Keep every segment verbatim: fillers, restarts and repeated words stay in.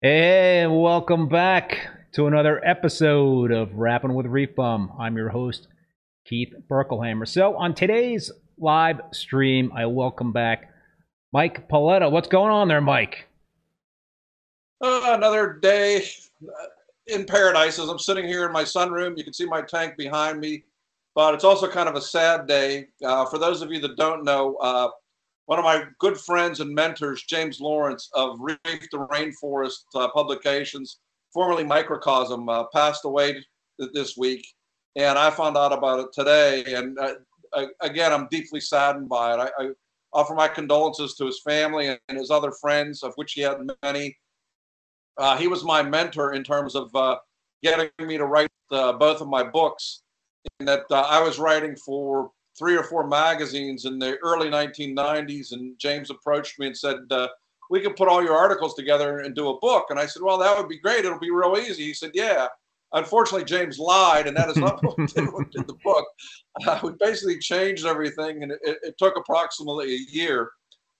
And welcome back to another episode of Rapping with Reef Bum. I'm your host, Keith Berkelhamer. So on today's live stream, I welcome back Mike Paletta. What's going on there, Mike? Uh, another day in paradise. As I'm sitting here in my sunroom, you can see my tank behind me, but it's also kind of a sad day. Uh, for those of you that don't know, uh, one of my good friends and mentors, James Lawrence of Reef to Rainforest uh, publications, formerly Microcosm, uh, passed away th this week. And I found out about it today. And uh, I, again, I'm deeply saddened by it. I, I offer my condolences to his family and his other friends, of which he had many. Uh, he was my mentor in terms of uh, getting me to write uh, both of my books, in that uh, I was writing for three or four magazines in the early nineteen nineties, and James approached me and said, uh, we could put all your articles together and do a book. And I said, well, that would be great. It'll be real easy. He said, yeah. Unfortunately, James lied, and that is not what we did in the book. Uh, we basically changed everything, and it, it took approximately a year.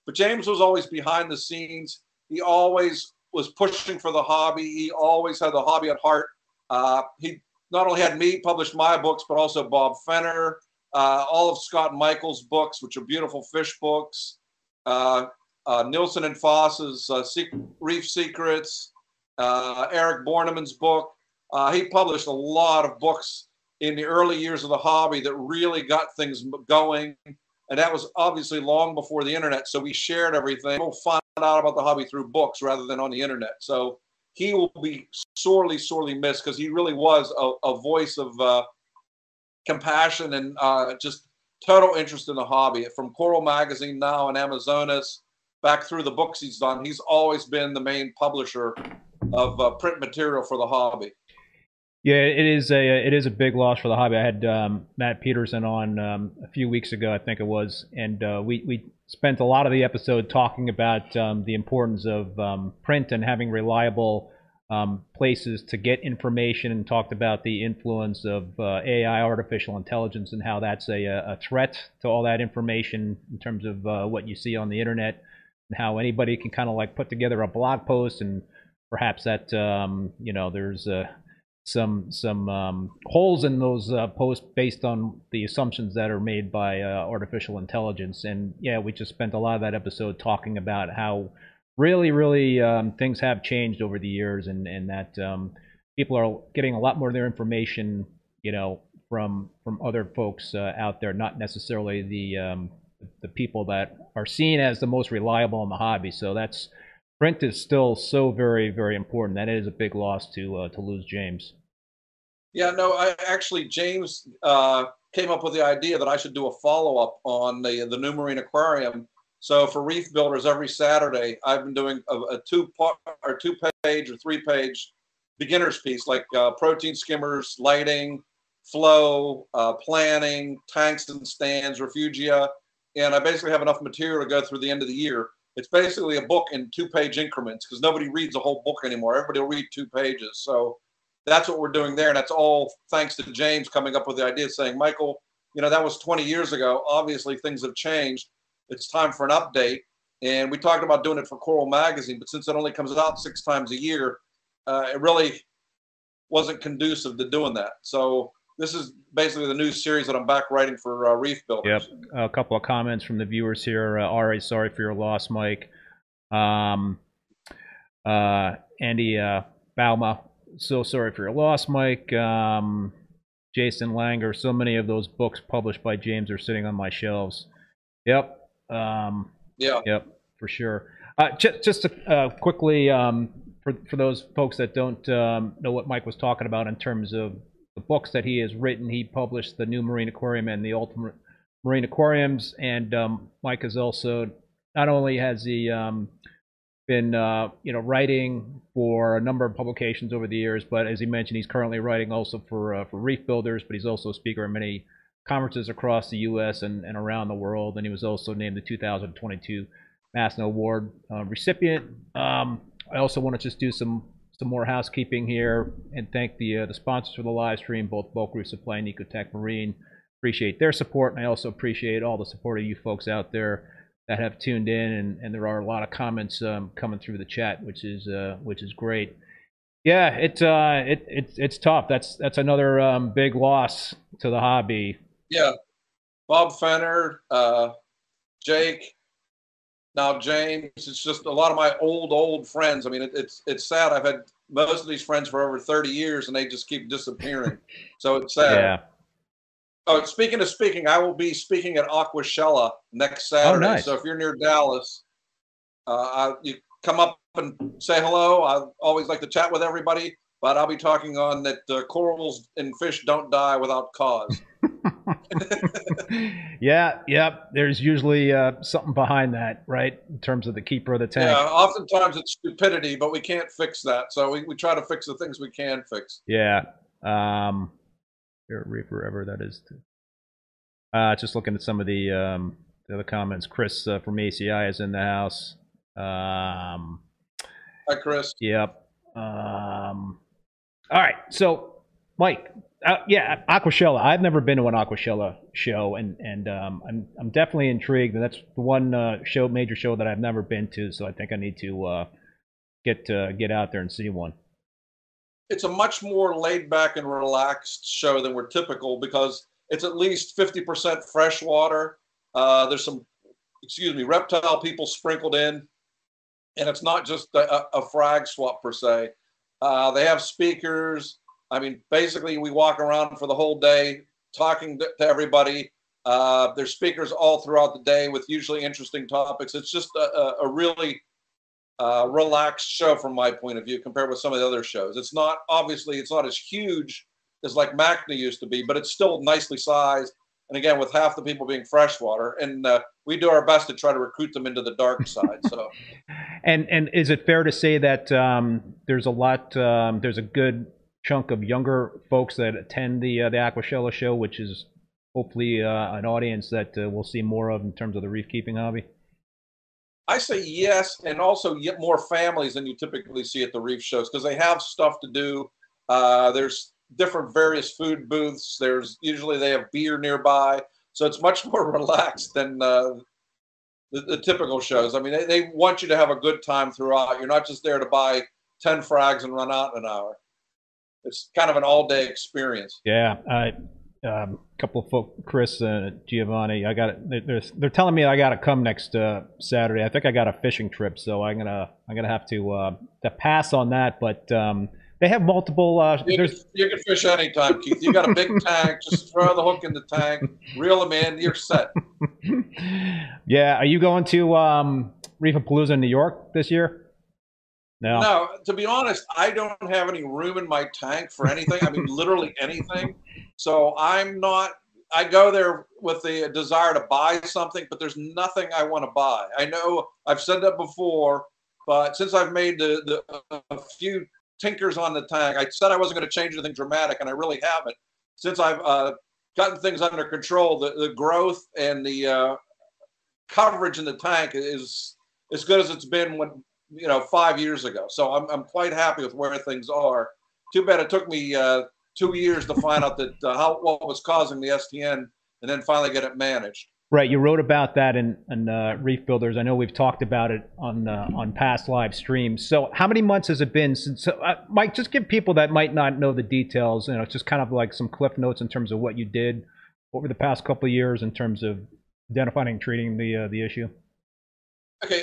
But James was always behind the scenes. He always was pushing for the hobby. He always had the hobby at heart. Uh, he not only had me publish my books, but also Bob Fenner, Uh, all of Scott Michael's books, which are beautiful fish books, uh, uh, Nilsson and Foss's uh, Se Reef Secrets, uh, Eric Borneman's book. Uh, he published a lot of books in the early years of the hobby that really got things going, and that was obviously long before the internet, so we shared everything. We'll find out about the hobby through books rather than on the internet. So he will be sorely, sorely missed, because he really was a, a voice of uh, compassion and uh, just total interest in the hobby. From Coral Magazine now and Amazonas, back through the books he's done, he's always been the main publisher of uh, print material for the hobby. Yeah, it is a it is a big loss for the hobby. I had um, Matt Peterson on um, a few weeks ago, I think it was, and uh, we we spent a lot of the episode talking about um, the importance of um, print and having reliable Um, places to get information, and talked about the influence of uh, A I, artificial intelligence, and how that's a, a threat to all that information in terms of uh, what you see on the internet, and how anybody can kind of like put together a blog post, and perhaps that um, you know there's uh, some some um, holes in those uh, posts based on the assumptions that are made by uh, artificial intelligence. And yeah, we just spent a lot of that episode talking about how Really, really, um, things have changed over the years, and and that um, people are getting a lot more of their information, you know, from from other folks uh, out there, not necessarily the um, the people that are seen as the most reliable in the hobby. So that's print is still so very, very important. That is a big loss to uh, to lose James. Yeah, no, I actually James uh, came up with the idea that I should do a follow up on the the New Marine Aquarium. So for Reef Builders, every Saturday, I've been doing a, a two part or two page or three page beginner's piece, like uh, protein skimmers, lighting, flow, uh, planning, tanks and stands, refugia. And I basically have enough material to go through the end of the year. It's basically a book in two page increments, because nobody reads a whole book anymore. Everybody will read two pages. So that's what we're doing there. And that's all thanks to James coming up with the idea, saying, Michael, you know, that was twenty years ago. Obviously, things have changed. It's time for an update, and we talked about doing it for Coral Magazine, but since it only comes out six times a year, uh, it really wasn't conducive to doing that. So this is basically the new series that I'm back writing for uh, Reef Builders. Yep. A couple of comments from the viewers here. Uh, R A, sorry for your loss, Mike. Um, uh, Andy uh, Bauma, so sorry for your loss, Mike. Um, Jason Langer, so many of those books published by James are sitting on my shelves. Yep. Um, yeah. Yep, for sure. Uh, just just to, uh, quickly, um, for, for those folks that don't um, know what Mike was talking about in terms of the books that he has written, he published The New Marine Aquarium and The Ultimate Marine Aquariums. And um, Mike has also, not only has he um, been uh, you know, writing for a number of publications over the years, but as he mentioned, he's currently writing also for, uh, for Reef Builders, but he's also a speaker in many conferences across the U S and, and around the world, and he was also named the two thousand twenty-two Masson Award uh, recipient. Um, I also want to just do some some more housekeeping here and thank the uh, the sponsors for the live stream, both Bulk Reef Supply and EcoTech Marine. Appreciate their support, and I also appreciate all the support of you folks out there that have tuned in, and, and there are a lot of comments um, coming through the chat, which is uh, which is great. Yeah, it's uh, it, it it's tough. That's that's another um, big loss to the hobby. Yeah, Bob Fenner, uh, Jake, now James. It's just a lot of my old old friends. I mean, it, it's it's sad. I've had most of these friends for over thirty years, and they just keep disappearing. So it's sad. Yeah. Oh, speaking of speaking, I will be speaking at Aquashella next Saturday. Oh, nice. So if you're near Dallas, uh, I, you come up and say hello. I always like to chat with everybody, but I'll be talking on that uh, corals and fish don't die without cause. Yeah, yep. There's usually uh, something behind that, right, in terms of the keeper of the tank. Yeah, oftentimes it's stupidity, but we can't fix that. So we, we try to fix the things we can fix. Yeah. Um... Reaper ever that is. Uh, just looking at some of the um, the other comments. Chris uh, from A C I is in the house. Um, Hi, Chris. Yep. Um, all right. So, Mike. Uh, yeah, Aquashella. I've never been to an Aquashella show, and and um, I'm I'm definitely intrigued. And that's the one uh, show, major show that I've never been to. So I think I need to uh, get uh, get out there and see one. It's a much more laid back and relaxed show than we're typical because it's at least fifty percent freshwater. Uh, there's some, excuse me, reptile people sprinkled in, and it's not just a, a frag swap per se. Uh, they have speakers. I mean, basically we walk around for the whole day talking to, to everybody. Uh, there's speakers all throughout the day with usually interesting topics. It's just a, a really Uh, relaxed show from my point of view compared with some of the other shows. It's not, obviously, it's not as huge as like MACNA used to be, but it's still nicely sized. And again, with half the people being freshwater, and uh, we do our best to try to recruit them into the dark side. So, and and is it fair to say that um, there's a lot, um, there's a good chunk of younger folks that attend the uh, the Aquashella show, which is hopefully uh, an audience that uh, we'll see more of in terms of the reef keeping hobby? I say yes, and also get more families than you typically see at the reef shows because they have stuff to do. Uh, there's different various food booths. There's usually they have beer nearby, so it's much more relaxed than uh, the, the typical shows. I mean, they, they want you to have a good time throughout. You're not just there to buy ten frags and run out in an hour. It's kind of an all-day experience. Yeah. I Um, a couple of folk, Chris and uh, Giovanni, I got it. They're, they're telling me I got to come next uh, Saturday. I think I got a fishing trip, so I'm gonna I'm gonna have to uh, to pass on that. But um, they have multiple. Uh, you, can, you can fish anytime, Keith. You got a big tank. Just throw the hook in the tank, reel them in. You're set. Yeah. Are you going to um, Reefapalooza in New York this year? No. No, to be honest, I don't have any room in my tank for anything. I mean, literally anything. So I'm not, I go there with the desire to buy something, but there's nothing I want to buy. I know I've said that before, but since I've made the, the a few tinkers on the tank, I said I wasn't going to change anything dramatic, and I really haven't. Since I've uh, gotten things under control, the, the growth and the uh, coverage in the tank is as good as it's been when, you know, five years ago. So I'm, I'm quite happy with where things are. Too bad it took me uh, two years to find out that uh, how what was causing the S T N and then finally get it managed. Right. You wrote about that in, in uh, Reef Builders. I know we've talked about it on uh, on past live streams. So how many months has it been since, uh, Mike, just give people that might not know the details, you know, just kind of like some cliff notes in terms of what you did over the past couple of years in terms of identifying and treating the, uh, the issue. Okay.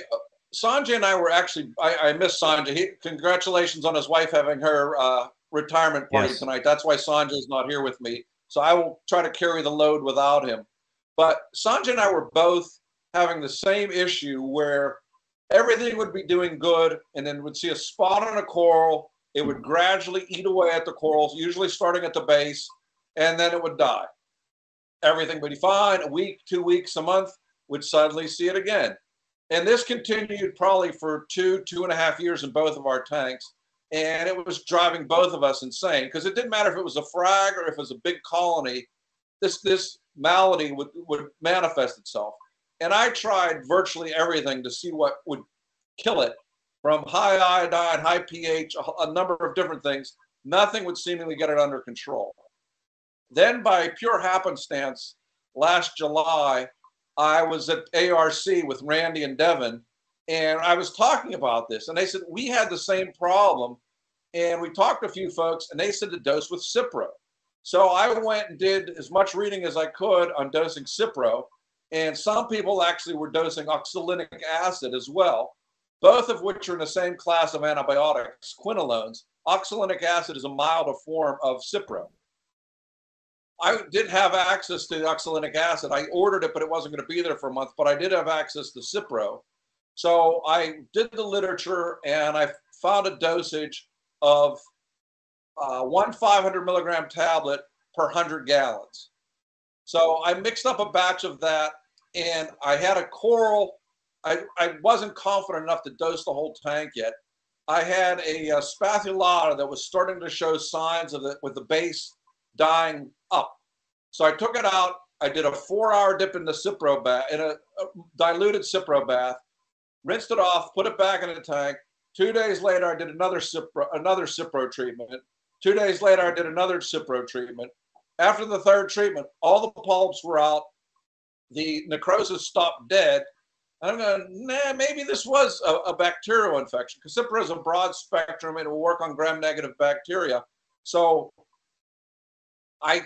Sanjay and I were actually, I, I miss Sanjay. He, congratulations on his wife having her uh, retirement party yes. tonight. That's why Sanjay's not here with me. So I will try to carry the load without him. But Sanjay and I were both having the same issue where everything would be doing good and then would see a spot on a coral. It would gradually eat away at the corals, usually starting at the base, and then it would die. Everything would be fine. A week, two weeks, a month, would suddenly see it again. And this continued probably for two, two and a half years in both of our tanks. And it was driving both of us insane because it didn't matter if it was a frag or if it was a big colony, this, this malady would, would manifest itself. And I tried virtually everything to see what would kill it, from high iodine, high pH, a, a number of different things. Nothing would seemingly get it under control. Then by pure happenstance, last July, I was at A R C with Randy and Devin, and I was talking about this, and they said, we had the same problem. And we talked to a few folks, and they said to dose with Cipro. So I went and did as much reading as I could on dosing Cipro. And some people actually were dosing oxolinic acid as well, both of which are in the same class of antibiotics, quinolones. Oxalinic acid is a milder form of Cipro. I did have access to the oxalinic acid. I ordered it, but it wasn't going to be there for a month, but I did have access to Cipro. So I did the literature, and I found a dosage of uh, one five hundred milligram tablet per one hundred gallons. So I mixed up a batch of that, and I had a coral. I, I wasn't confident enough to dose the whole tank yet. I had a, a spathulata that was starting to show signs of it with the base dying up. So I took it out. I did a four-hour dip in the Cipro bath, in a, a diluted Cipro bath, rinsed it off, put it back in the tank. Two days later, I did another Cipro, another Cipro treatment. Two days later, I did another Cipro treatment. After the third treatment, all the polyps were out. The necrosis stopped dead. And I'm going, nah, maybe this was a, a bacterial infection, because Cipro is a broad spectrum. It will work on gram-negative bacteria. So I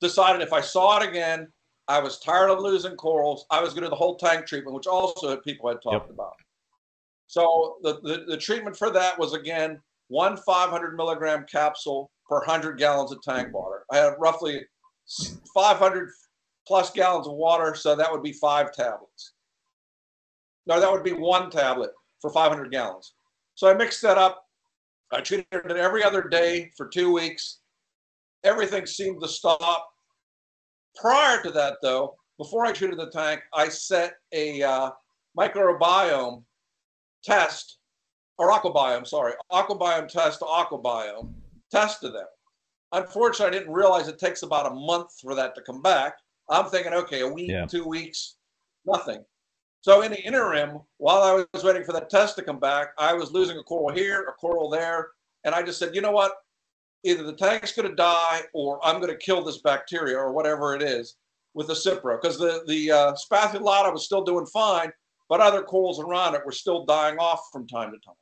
decided if I saw it again, I was tired of losing corals. I was going to do the whole tank treatment, which also people had talked yep. about. So the, the, the treatment for that was, again, one five hundred milligram capsule per one hundred gallons of tank water. I had roughly five hundred plus gallons of water, so that would be five tablets. No, that would be one tablet for five hundred gallons. So I mixed that up. I treated it every other day for two weeks. Everything seemed to stop. Prior to that, though, before I treated the tank, I set a uh, microbiome test, or aquabiome, sorry, aquabiome test to aquabiome, test to them. Unfortunately, I didn't realize it takes about a month for that to come back. I'm thinking, okay, a week, yeah. two weeks, nothing. So in the interim, while I was waiting for that test to come back, I was losing a coral here, a coral there. And I just said, you know what? Either the tank's going to die, or I'm going to kill this bacteria, or whatever it is, with the Cipro. Because the, the uh, spathulata was still doing fine, but other corals around it were still dying off from time to time.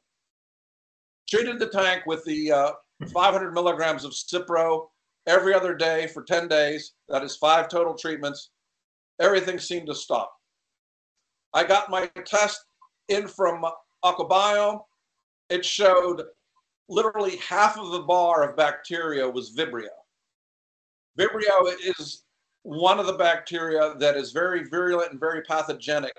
Treated the tank with the uh, five hundred milligrams of Cipro every other day for ten days. That is five total treatments. Everything seemed to stop. I got my test in from Aquabiome. It showed literally half of the bar of bacteria was Vibrio. Vibrio is one of the bacteria that is very virulent and very pathogenic,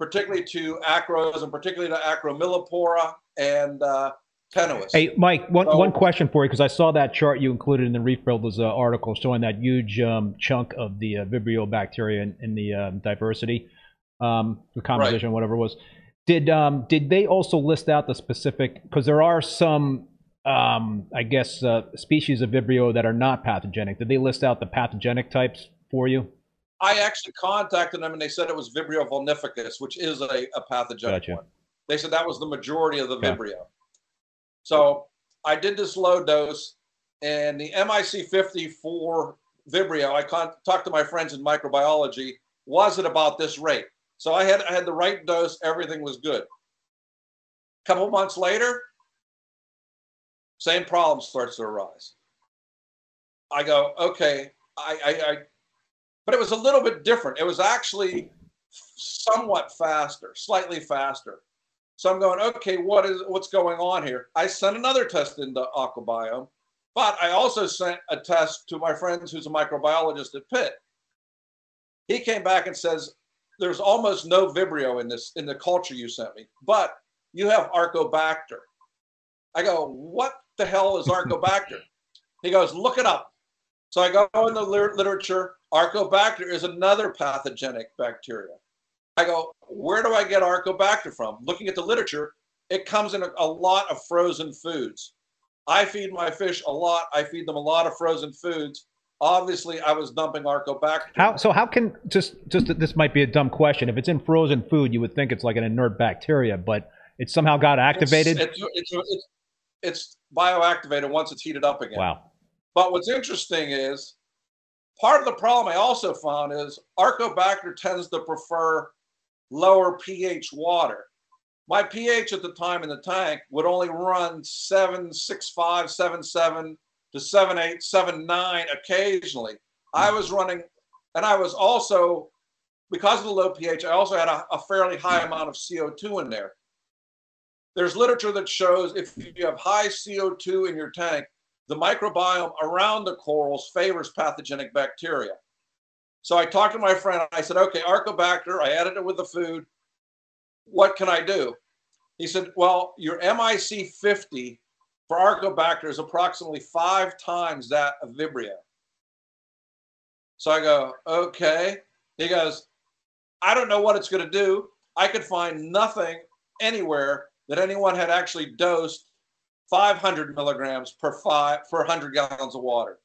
particularly to acros and particularly to acromylepora and uh, tenuis. Hey, Mike, one, so, one question for you, because I saw that chart you included in the Reef Builders uh, article showing that huge um, chunk of the uh, Vibrio bacteria in, in the um, diversity. Um, the composition, right. whatever it was. Did um, did they also list out the specific? Because there are some, um, I guess, uh, species of Vibrio that are not pathogenic. Did they list out the pathogenic types for you? I actually contacted them, and they said it was Vibrio vulnificus, which is a, a pathogenic gotcha. one. They said that was the majority of the okay. Vibrio. So I did this low dose, and the M I C fifty for Vibrio, I con talked to my friends in microbiology, was at about this rate. So I had, I had the right dose. Everything was good. A couple months later, same problem starts to arise. I go, okay, I, I, I, but it was a little bit different. It was actually somewhat faster, slightly faster. So I'm going, okay, what is, what's going on here? I sent another test into Aquabiome, but I also sent a test to my friends who's a microbiologist at Pitt. He came back and says, there's almost no Vibrio in this, in the culture you sent me, but you have Arcobacter. I go, what the hell is Arcobacter? He goes, look it up. So I go in the literature, Arcobacter is another pathogenic bacteria. I go, where do I get Arcobacter from? Looking at the literature, it comes in a, a lot of frozen foods. I feed my fish a lot. I feed them a lot of frozen foods. Obviously, I was dumping Arcobacter. How, so how can, just, just this might be a dumb question. If it's in frozen food, you would think it's like an inert bacteria, but it somehow got activated? It's, it's, it's, it's bioactivated once it's heated up again. Wow. But what's interesting is Part of the problem I also found is Arcobacter tends to prefer lower pH water. My pH at the time in the tank would only run seven six five, seven seven to seven eight, seven nine occasionally. I was running, and I was also, because of the low pH, I also had a, a fairly high amount of C O two in there. There's literature that shows if you have high C O two in your tank, the microbiome around the corals favors pathogenic bacteria. So I talked to my friend, I said, okay, Arcobacter, I added it with the food, what can I do? He said, well, your M I C fifty for Arcobacter is approximately five times that of Vibrio. So I go, okay. He goes, I don't know what it's going to do. I could find nothing anywhere that anyone had actually dosed five hundred milligrams per five per one hundred gallons of water.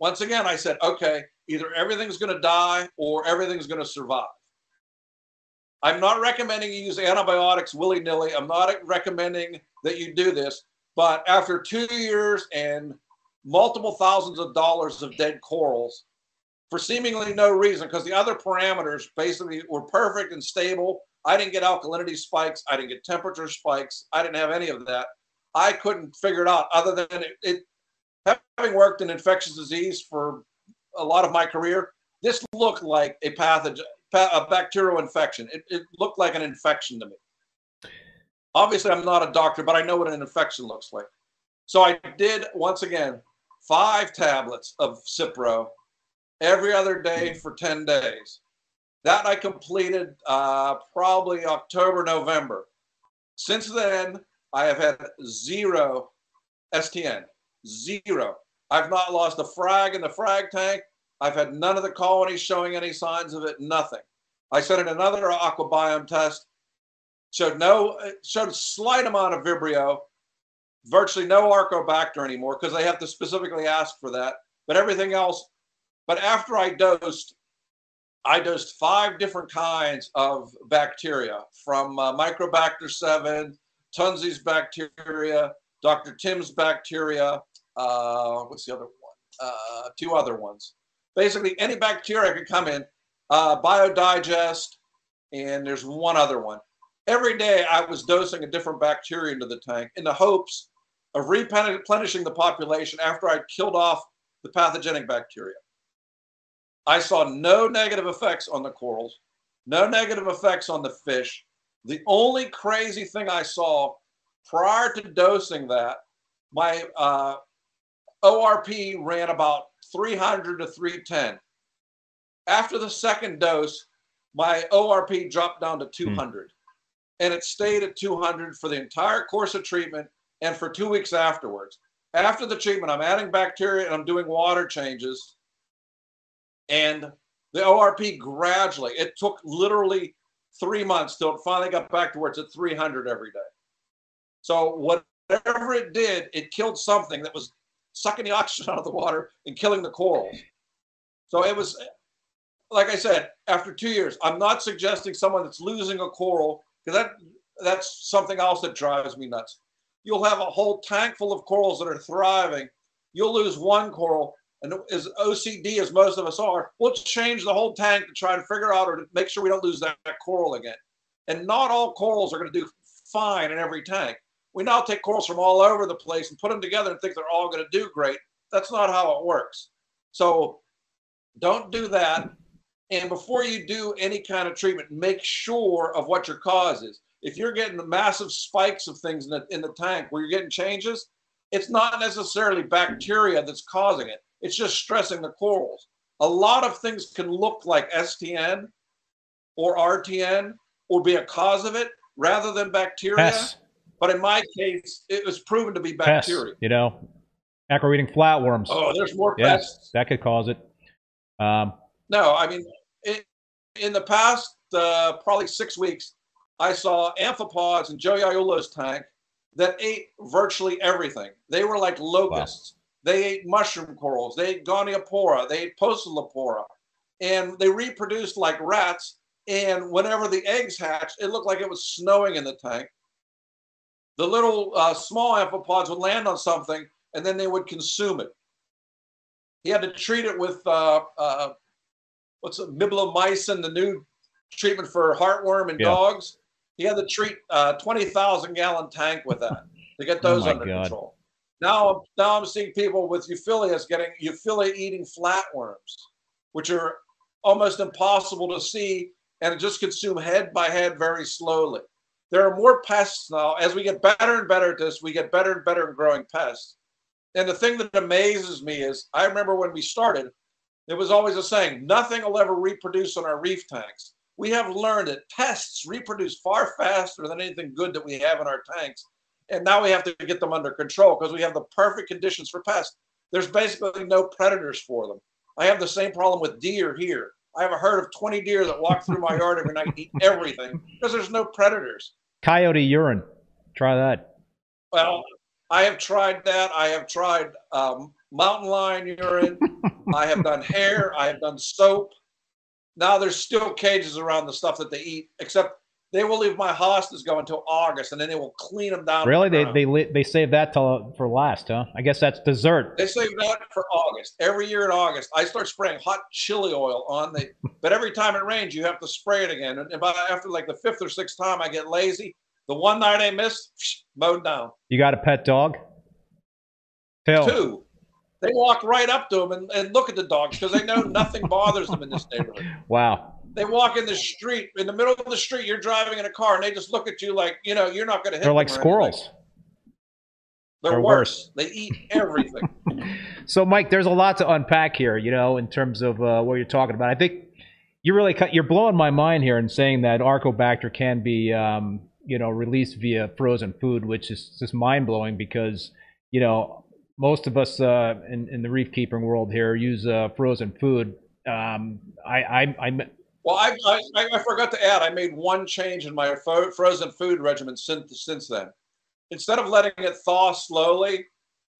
Once again, I said, okay, either everything's going to die or everything's going to survive. I'm not recommending you use antibiotics willy-nilly. I'm not recommending that you do this, but after two years and multiple thousands of dollars of dead corals for seemingly no reason, because the other parameters basically were perfect and stable. I didn't get alkalinity spikes. I didn't get temperature spikes. I didn't have any of that. I couldn't figure it out other than it, it having worked in infectious disease for a lot of my career, this looked like a pathogen, a bacterial infection. It, it looked like an infection to me. Obviously, I'm not a doctor, but I know what an infection looks like. So I did, once again, five tablets of Cipro every other day for ten days. That I completed uh, probably October, November. Since then, I have had zero S T N, zero. I've not lost a frag in the frag tank. I've had none of the colonies showing any signs of it, nothing. I sent in another aquabiome test, showed, no, showed a slight amount of Vibrio, virtually no Arcobacter anymore because they have to specifically ask for that, but everything else. But after I dosed, I dosed five different kinds of bacteria, from uh, Microbacter seven, Tunzi's bacteria, Doctor Tim's bacteria, uh, what's the other one? Uh, two other ones. Basically, any bacteria could come in, uh, Biodigest, and there's one other one. Every day I was dosing a different bacteria into the tank in the hopes of replenishing the population after I'd killed off the pathogenic bacteria. I saw no negative effects on the corals, no negative effects on the fish. The only crazy thing I saw prior to dosing that, my uh, O R P ran about three hundred to three ten. After the second dose, my O R P dropped down to two hundred. Mm. And it stayed at two hundred for the entire course of treatment and for two weeks afterwards. After the treatment, I'm adding bacteria and I'm doing water changes. And the O R P gradually, it took literally three months till it finally got back to where it's at three hundred every day. So whatever it did, it killed something that was sucking the oxygen out of the water and killing the corals. So it was, like I said, after two years, I'm not suggesting someone that's losing a coral, because that, that's something else that drives me nuts. You'll have a whole tank full of corals that are thriving. You'll lose one coral, and as O C D as most of us are, we'll change the whole tank to try and figure out or to make sure we don't lose that, that coral again. And not all corals are going to do fine in every tank. We now take corals from all over the place and put them together and think they're all going to do great. That's not how it works. So don't do that. And before you do any kind of treatment, make sure of what your cause is. If you're getting the massive spikes of things in the, in the tank where you're getting changes, it's not necessarily bacteria that's causing it. It's just stressing the corals. A lot of things can look like S T N or R T N or be a cause of it rather than bacteria. Pass. But in my case, it was proven to be bacteria. Pass. You know, acro-eating flatworms. Oh, there's more pests. Yes, that could cause it. Um, no, I mean, it, in the past uh, probably six weeks, I saw amphipods in Joey Aiulo's tank that ate virtually everything. They were like locusts. Wow. They ate mushroom corals, they ate goniopora, they ate postilopora, and they reproduced like rats. And whenever the eggs hatched, it looked like it was snowing in the tank. The little uh, small amphipods would land on something and then they would consume it. He had to treat it with uh, uh, what's it, miblomycin, the new treatment for heartworm in yeah. dogs. He had to treat a uh, twenty thousand gallon tank with that to get those oh under God. control. Now, now I'm seeing people with euphilias getting euphilia eating flatworms, which are almost impossible to see and just consume head by head very slowly. There are more pests now. As we get better and better at this, we get better and better at growing pests. And the thing that amazes me is, I remember when we started, there was always a saying, nothing will ever reproduce on our reef tanks. We have learned that pests reproduce far faster than anything good that we have in our tanks. And now we have to get them under control because we have the perfect conditions for pests. There's basically no predators for them. I have the same problem with deer here. I have a herd of twenty deer that walk through my yard every night and eat everything because there's no predators. Coyote urine. Try that. Well, I have tried that. I have tried um, mountain lion urine. I have done hair. I have done soap. Now there's still cages around the stuff that they eat, except they will leave my hostas go until August, and then they will clean them down. Really? They, they they save that till, for last, huh? I guess that's dessert. They save that for August. Every year in August, I start spraying hot chili oil on the – but every time it rains, you have to spray it again. And about after like the fifth or sixth time, I get lazy. The one night I missed, mowed down. You got a pet dog? Phil. Two. They walk right up to them and, and look at the dogs because they know nothing bothers them in this neighborhood. Wow. They walk in the street, in the middle of the street, you're driving in a car, and they just look at you like, you know, you're not going to hit them. They're like squirrels. They're worse. They eat everything. So, Mike, there's a lot to unpack here, you know, in terms of uh, what you're talking about. I think you really cut, you're blowing my mind here in saying that Arcobacter can be, um, you know, released via frozen food, which is just mind-blowing because, you know, most of us uh, in, in the reef-keeping world here use uh, frozen food. Um, I, I, I Well, I, I, I forgot to add, I made one change in my fo frozen food regimen since, since then. Instead of letting it thaw slowly,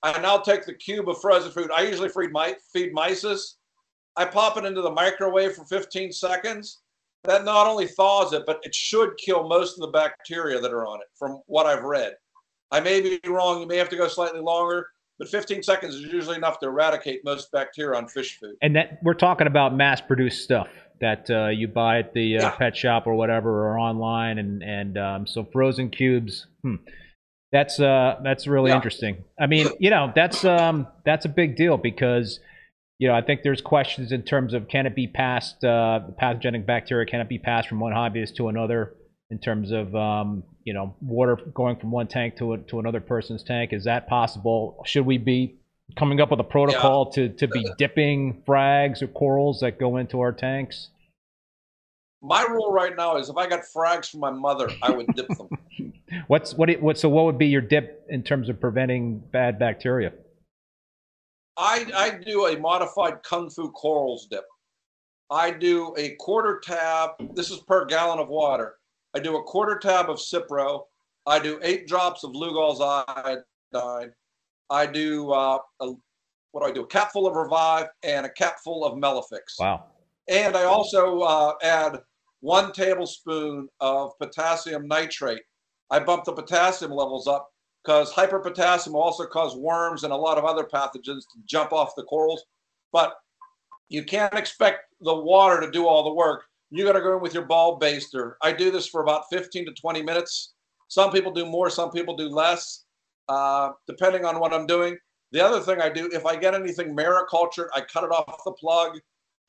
I now take the cube of frozen food. I usually feed, my, feed mysis. I pop it into the microwave for fifteen seconds. That not only thaws it, but it should kill most of the bacteria that are on it, from what I've read. I may be wrong. You may have to go slightly longer. But fifteen seconds is usually enough to eradicate most bacteria on fish food. And that we're talking about mass-produced stuff that uh, you buy at the uh, yeah. pet shop or whatever, or online, and and um, so frozen cubes. Hmm. That's uh, that's really yeah. interesting. I mean, you know, that's um, that's a big deal because, you know, I think there's questions in terms of can it be passed, uh, pathogenic bacteria, can it be passed from one hobbyist to another in terms of um, you know, water going from one tank to a, to another person's tank. Is that possible? Should we be coming up with a protocol yeah. to to be dipping frags or corals that go into our tanks? My rule right now is if I got frags from my mother, I would dip them. What's what? It, what so what would be your dip in terms of preventing bad bacteria? I I do a modified Kung Fu corals dip. I do a quarter tab. This is per gallon of water. I do a quarter tab of Cipro. I do eight drops of Lugol's iodine. I do uh, a, what do I do? A capful of Revive and a capful of Melafix. Wow! And I also uh, add one tablespoon of potassium nitrate. I bump the potassium levels up because hyperpotassium will also cause worms and a lot of other pathogens to jump off the corals. But you can't expect the water to do all the work. You got to go in with your ball baster. I do this for about fifteen to twenty minutes. Some people do more, some people do less, uh, depending on what I'm doing. The other thing I do, if I get anything maricultured, I cut it off the plug.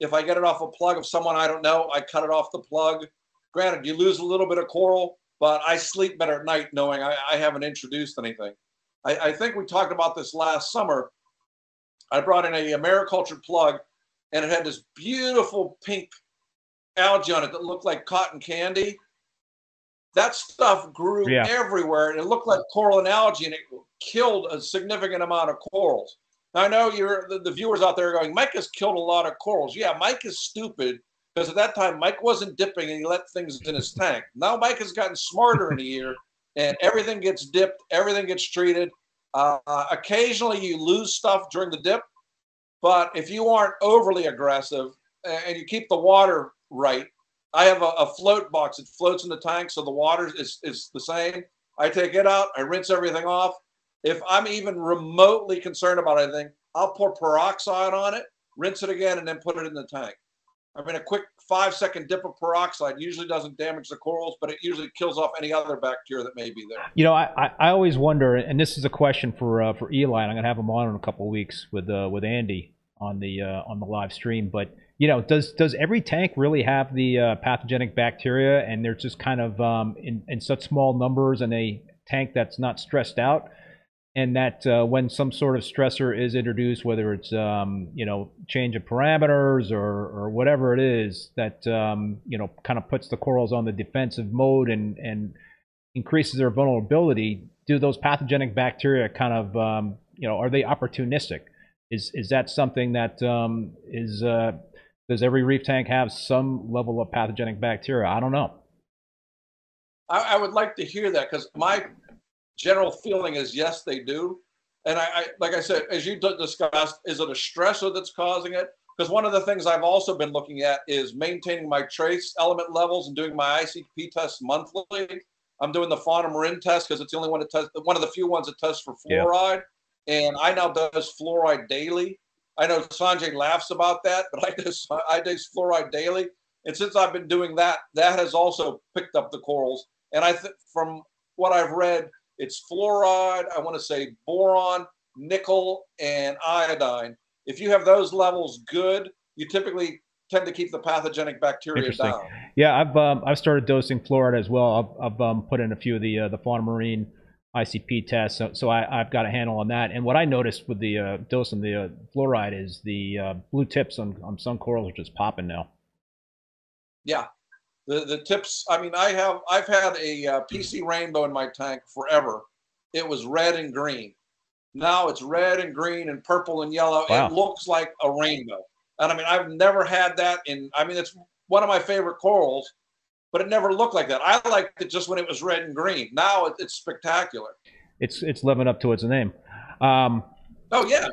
If I get it off a plug of someone I don't know, I cut it off the plug. Granted, you lose a little bit of coral, but I sleep better at night knowing I, I haven't introduced anything. I, I think we talked about this last summer. I brought in a, a maricultured plug, and it had this beautiful pink algae on it that looked like cotton candy. That stuff grew yeah. everywhere, and it looked like coral and algae, and it killed a significant amount of corals. Now, I know you're the, the viewers out there are going, Mike has killed a lot of corals. Yeah, Mike is stupid because at that time Mike wasn't dipping and he let things in his tank. Now Mike has gotten smarter in a year, and everything gets dipped, everything gets treated. Uh, occasionally you lose stuff during the dip, but if you aren't overly aggressive and you keep the water right. I have a, a float box. It floats in the tank, so the water is, is the same. I take it out. I rinse everything off. If I'm even remotely concerned about anything, I'll pour peroxide on it, rinse it again, and then put it in the tank. I mean, a quick five second dip of peroxide usually doesn't damage the corals, but it usually kills off any other bacteria that may be there. You know, I, I always wonder, and this is a question for uh, for Eli, and I'm going to have him on in a couple of weeks with uh, with Andy on the uh, on the live stream. But you know, does does every tank really have the uh, pathogenic bacteria, and they're just kind of um, in in such small numbers in a tank that's not stressed out? And that uh, when some sort of stressor is introduced, whether it's, um, you know, change of parameters or, or whatever it is, that, um, you know, kind of puts the corals on the defensive mode and, and increases their vulnerability, do those pathogenic bacteria kind of, um, you know, are they opportunistic? Is is that something that um, is, uh, does every reef tank have some level of pathogenic bacteria? I don't know. I, I would like to hear that, because my general feeling is yes, they do. And I, I like I said, as you discussed, is it a stressor that's causing it? Because one of the things I've also been looking at is maintaining my trace element levels and doing my I C P tests monthly. I'm doing the Fauna Marin test because it's the only one that tests, one of the few ones that tests for fluoride. Yeah. And I now do fluoride daily. I know Sanjay laughs about that, but I do I do fluoride daily. And since I've been doing that, that has also picked up the corals. And I think from what I've read, it's fluoride, I want to say boron, nickel, and iodine. If you have those levels good, you typically tend to keep the pathogenic bacteria down. Yeah, I've um, I've started dosing fluoride as well. I've, I've um, put in a few of the uh, the Fauna Marine I C P tests, so, so I, I've got a handle on that. And what I noticed with the uh, dosing the uh, fluoride is the uh, blue tips on, on some corals are just popping now. Yeah. The, the tips, I mean, I have, I've had a uh, P C rainbow in my tank forever. It was red and green. Now it's red and green and purple and yellow. Wow. It looks like a rainbow. And I mean, I've never had that in, I mean, it's one of my favorite corals, but it never looked like that. I liked it just when it was red and green. Now it, it's spectacular. It's, it's living up to its name. Um, oh, yeah.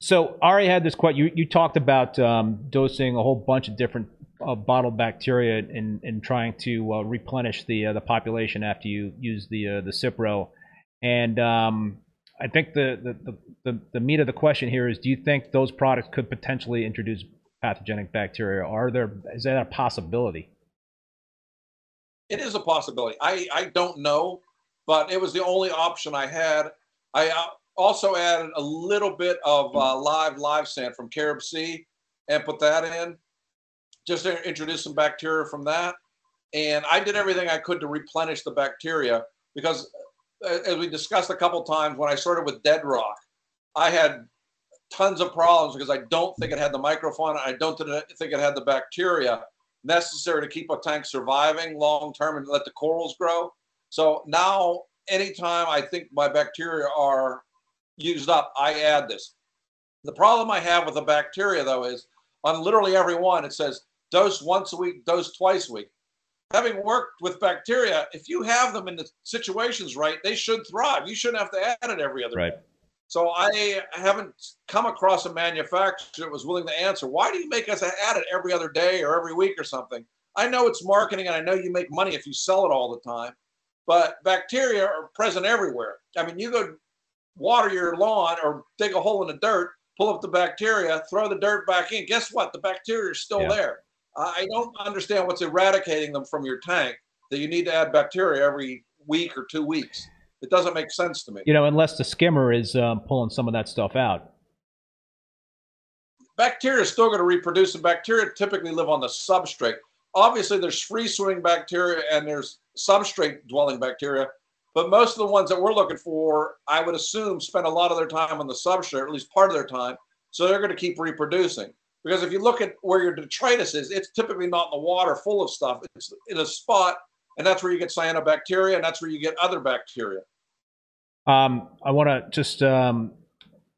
So Ari had this question. You, you talked about um, dosing a whole bunch of different Of bottled bacteria and and trying to uh, replenish the uh, the population after you use the uh, the Cipro, and um, I think the the, the the the meat of the question here is: do you think those products could potentially introduce pathogenic bacteria? Are there is that a possibility? It is a possibility. I I don't know, but it was the only option I had. I also added a little bit of uh, live live sand from Carib Sea and put that in. Just to introduce some bacteria from that. And I did everything I could to replenish the bacteria because, as we discussed a couple times, when I started with dead rock, I had tons of problems because I don't think it had the microfauna. I don't think it had the bacteria necessary to keep a tank surviving long term and let the corals grow. So now, anytime I think my bacteria are used up, I add this. The problem I have with the bacteria, though, is on literally every one, it says, dose once a week, dose twice a week. Having worked with bacteria, if you have them in the situations right, they should thrive. You shouldn't have to add it every other right. day. So I haven't come across a manufacturer that was willing to answer, why do you make us add it every other day or every week or something? I know it's marketing, and I know you make money if you sell it all the time, but bacteria are present everywhere. I mean, you go water your lawn or dig a hole in the dirt, pull up the bacteria, throw the dirt back in. Guess what? The bacteria is still yeah. there. I don't understand what's eradicating them from your tank, that you need to add bacteria every week or two weeks. It doesn't make sense to me. You know, unless the skimmer is um, pulling some of that stuff out. Bacteria is still going to reproduce, and bacteria typically live on the substrate. Obviously, there's free-swimming bacteria and there's substrate-dwelling bacteria, but most of the ones that we're looking for, I would assume, spend a lot of their time on the substrate, or at least part of their time, so they're going to keep reproducing. Because if you look at where your detritus is, it's typically not in the water full of stuff. It's in a spot, and that's where you get cyanobacteria, and that's where you get other bacteria. Um, I want to just um,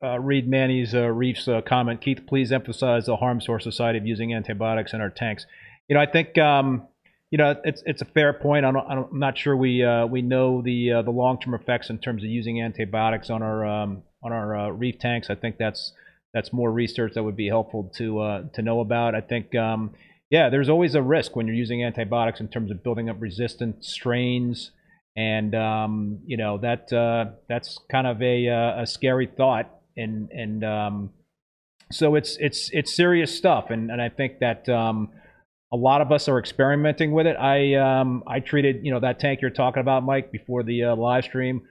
uh, read Manny's uh, Reef's uh, comment. Keith, please emphasize the harm to our society of using antibiotics in our tanks. You know, I think um, you know it's it's a fair point. I don't, I don't, I'm not sure we uh, we know the uh, the long-term effects in terms of using antibiotics on our um, on our uh, reef tanks. I think that's. That's more research that would be helpful to uh, to know about. I think, um, yeah, there's always a risk when you're using antibiotics in terms of building up resistant strains, and um, you know that uh, that's kind of a, a scary thought and and um, so it's it's it's serious stuff, and and I think that um, a lot of us are experimenting with it. I um, I treated, you know, that tank you're talking about, Mike, before the uh, live stream,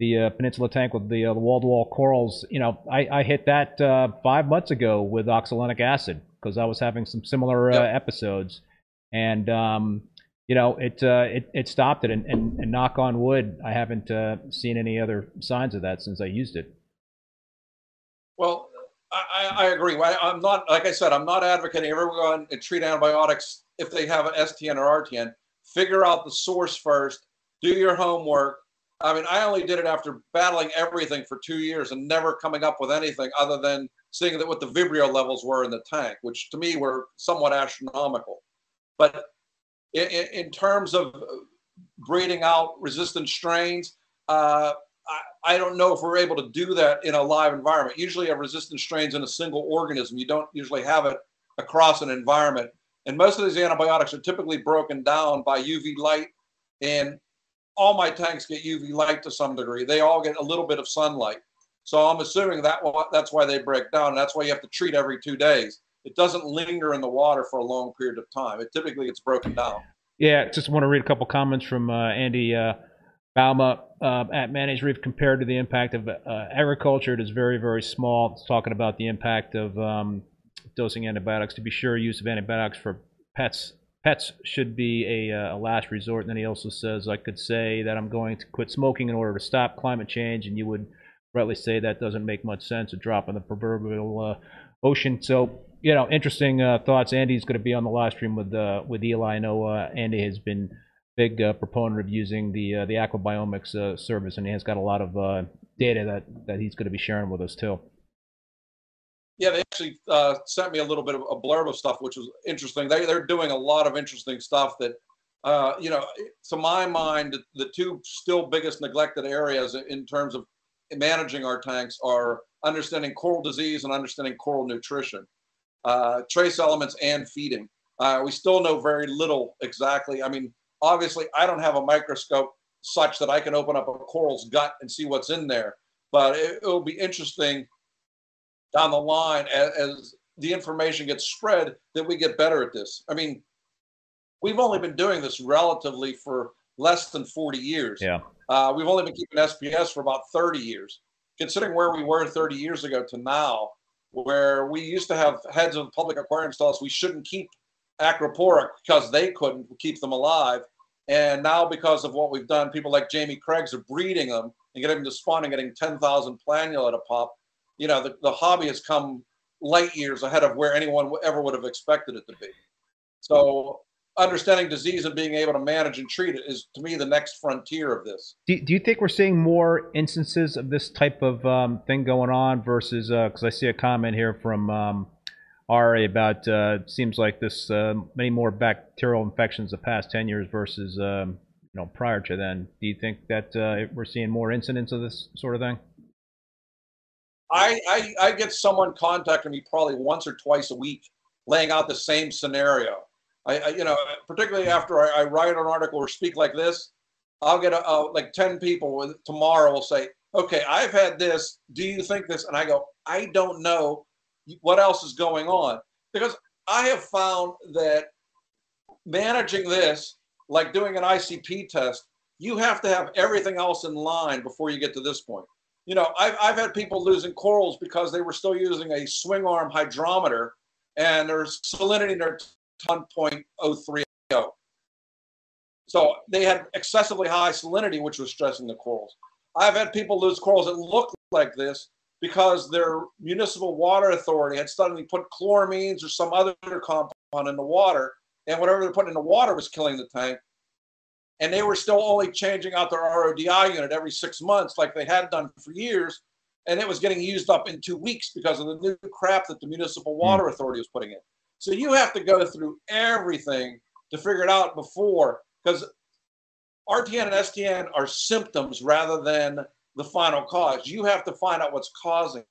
the uh, peninsula tank with the uh, wall-to-wall corals. You know, I, I hit that uh, five months ago with oxolinic acid because I was having some similar uh, yep. episodes, and um, you know, it uh, it it stopped it, and, and, and knock on wood, I haven't uh, seen any other signs of that since I used it. Well, I, I agree. I, I'm not, like I said, I'm not advocating everyone go and treat antibiotics if they have an S T N or R T N. Figure out the source first. Do your homework. I mean, I only did it after battling everything for two years and never coming up with anything other than seeing that what the Vibrio levels were in the tank, which to me were somewhat astronomical. But in, in terms of breeding out resistant strains, uh, I, I don't know if we're able to do that in a live environment. Usually, you have resistant strains in a single organism. You don't usually have it across an environment. And most of these antibiotics are typically broken down by U V light, and all my tanks get U V light to some degree. They all get a little bit of sunlight. So I'm assuming that that's why they break down. And that's why you have to treat every two days. It doesn't linger in the water for a long period of time. It typically gets broken down. Yeah, just want to read a couple comments from uh, Andy uh, Bauma uh, at Managed Reef. Compared to the impact of uh, agriculture, it is very, very small. It's talking about the impact of um, dosing antibiotics. To be sure, use of antibiotics for pets Pets should be a, a last resort. And then he also says, I could say that I'm going to quit smoking in order to stop climate change, and you would rightly say that doesn't make much sense, a drop in the proverbial uh, ocean. So, you know, interesting uh, thoughts. Andy's going to be on the live stream with uh, with Eli. I know uh, Andy has been a big uh, proponent of using the uh, the Aquabiomics uh, service, and he has got a lot of uh, data that, that he's going to be sharing with us, too. Yeah, they actually uh, sent me a little bit of a blurb of stuff, which was interesting. They, they're doing a lot of interesting stuff that, uh, you know, to my mind, the two still biggest neglected areas in terms of managing our tanks are understanding coral disease and understanding coral nutrition, uh, trace elements and feeding. Uh, we still know very little exactly. I mean, obviously, I don't have a microscope such that I can open up a coral's gut and see what's in there, but it, it'll be interesting down the line, as, as the information gets spread, that we get better at this. I mean, we've only been doing this relatively for less than forty years. Yeah. Uh, we've only been keeping S P S for about thirty years. Considering where we were thirty years ago to now, where we used to have heads of public aquariums tell us we shouldn't keep acroporic because they couldn't keep them alive. And now, because of what we've done, people like Jamie Craig's are breeding them and getting them to spawn and getting ten thousand planula to pop. You know, the, the hobby has come light years ahead of where anyone ever would have expected it to be. So understanding disease and being able to manage and treat it is, to me, the next frontier of this. Do, do you think we're seeing more instances of this type of um, thing going on versus, because uh, I see a comment here from um, Ari about uh, seems like this uh, many more bacterial infections the past ten years versus, um, you know, prior to then. Do you think that uh, we're seeing more incidents of this sort of thing? I, I, I get someone contacting me probably once or twice a week, laying out the same scenario. I, I you know, particularly after I, I write an article or speak like this, I'll get a, a, like ten people with, tomorrow will say, okay, I've had this. Do you think this? And I go, I don't know what else is going on, because I have found that managing this, like doing an I C P test, you have to have everything else in line before you get to this point. You know, I've, I've had people losing corals because they were still using a swing arm hydrometer and their salinity their one point oh three. So they had excessively high salinity, which was stressing the corals. I've had people lose corals that look like this because their municipal water authority had suddenly put chloramines or some other compound in the water, and whatever they're putting in the water was killing the tank. And they were still only changing out their R O D I unit every six months like they had done for years. And it was getting used up in two weeks because of the new crap that the municipal water authority was putting in. So you have to go through everything to figure it out before, because R T N and S T N are symptoms rather than the final cause. You have to find out what's causing it.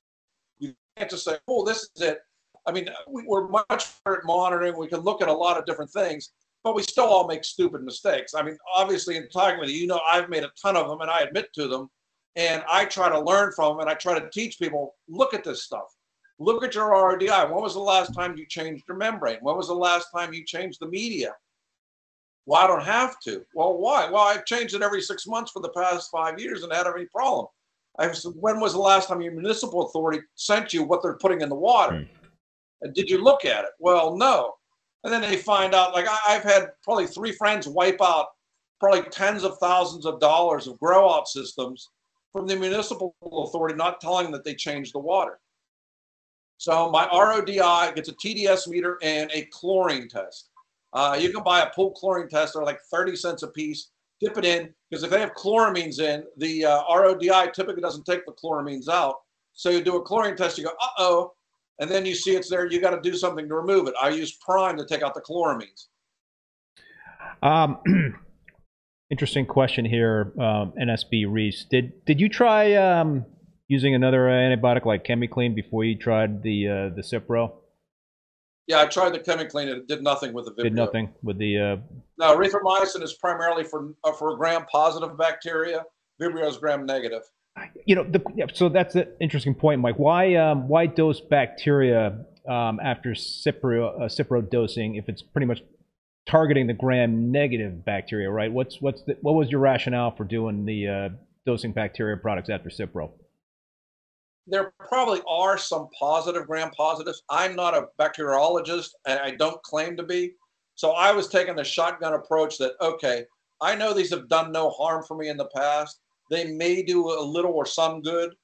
You can't just say, oh, this is it. I mean, we're much better at monitoring. We can look at a lot of different things, but we still all make stupid mistakes. I mean, obviously, in talking with you, you know, I've made a ton of them, and I admit to them. And I try to learn from it. I try to teach people, look at this stuff. Look at your R D I. When was the last time you changed your membrane? When was the last time you changed the media? Well, I don't have to. Well, why? Well, I've changed it every six months for the past five years and had every problem. I was, when was the last time your municipal authority sent you what they're putting in the water? Mm. And did you look at it? Well, no. And then they find out, like I, I've had probably three friends wipe out probably tens of thousands of dollars of grow out systems from the municipal authority, not telling them that they changed the water. So my R O D I gets a T D S meter and a chlorine test. Uh, you can buy a pool chlorine test. They're like thirty cents a piece. Dip it in, because if they have chloramines in, the uh, R O D I typically doesn't take the chloramines out. So you do a chlorine test, you go, uh-oh, and then you see it's there. You got to do something to remove it. I use Prime to take out the chloramines. Um, interesting question here, um, N S B Reese. Did did you try um, using another antibiotic like Chemiclean before you tried the uh, the Cipro? Yeah, I tried the Chemiclean and it did nothing with the Vibrio. Did nothing with the... Uh... No, erythromycin is primarily for uh, for gram-positive bacteria. Vibrio is gram-negative. You know, the, yeah, so that's an interesting point, Mike. Why um, why dose bacteria um, after Cipro, uh, Cipro dosing if it's pretty much targeting the gram-negative bacteria, right? What's what's the, what was your rationale for doing the uh, dosing bacteria products after Cipro? There probably are some positive gram positives. I'm not a bacteriologist, and I don't claim to be. So I was taking the shotgun approach that, okay, I know these have done no harm for me in the past. They may do a little or some good.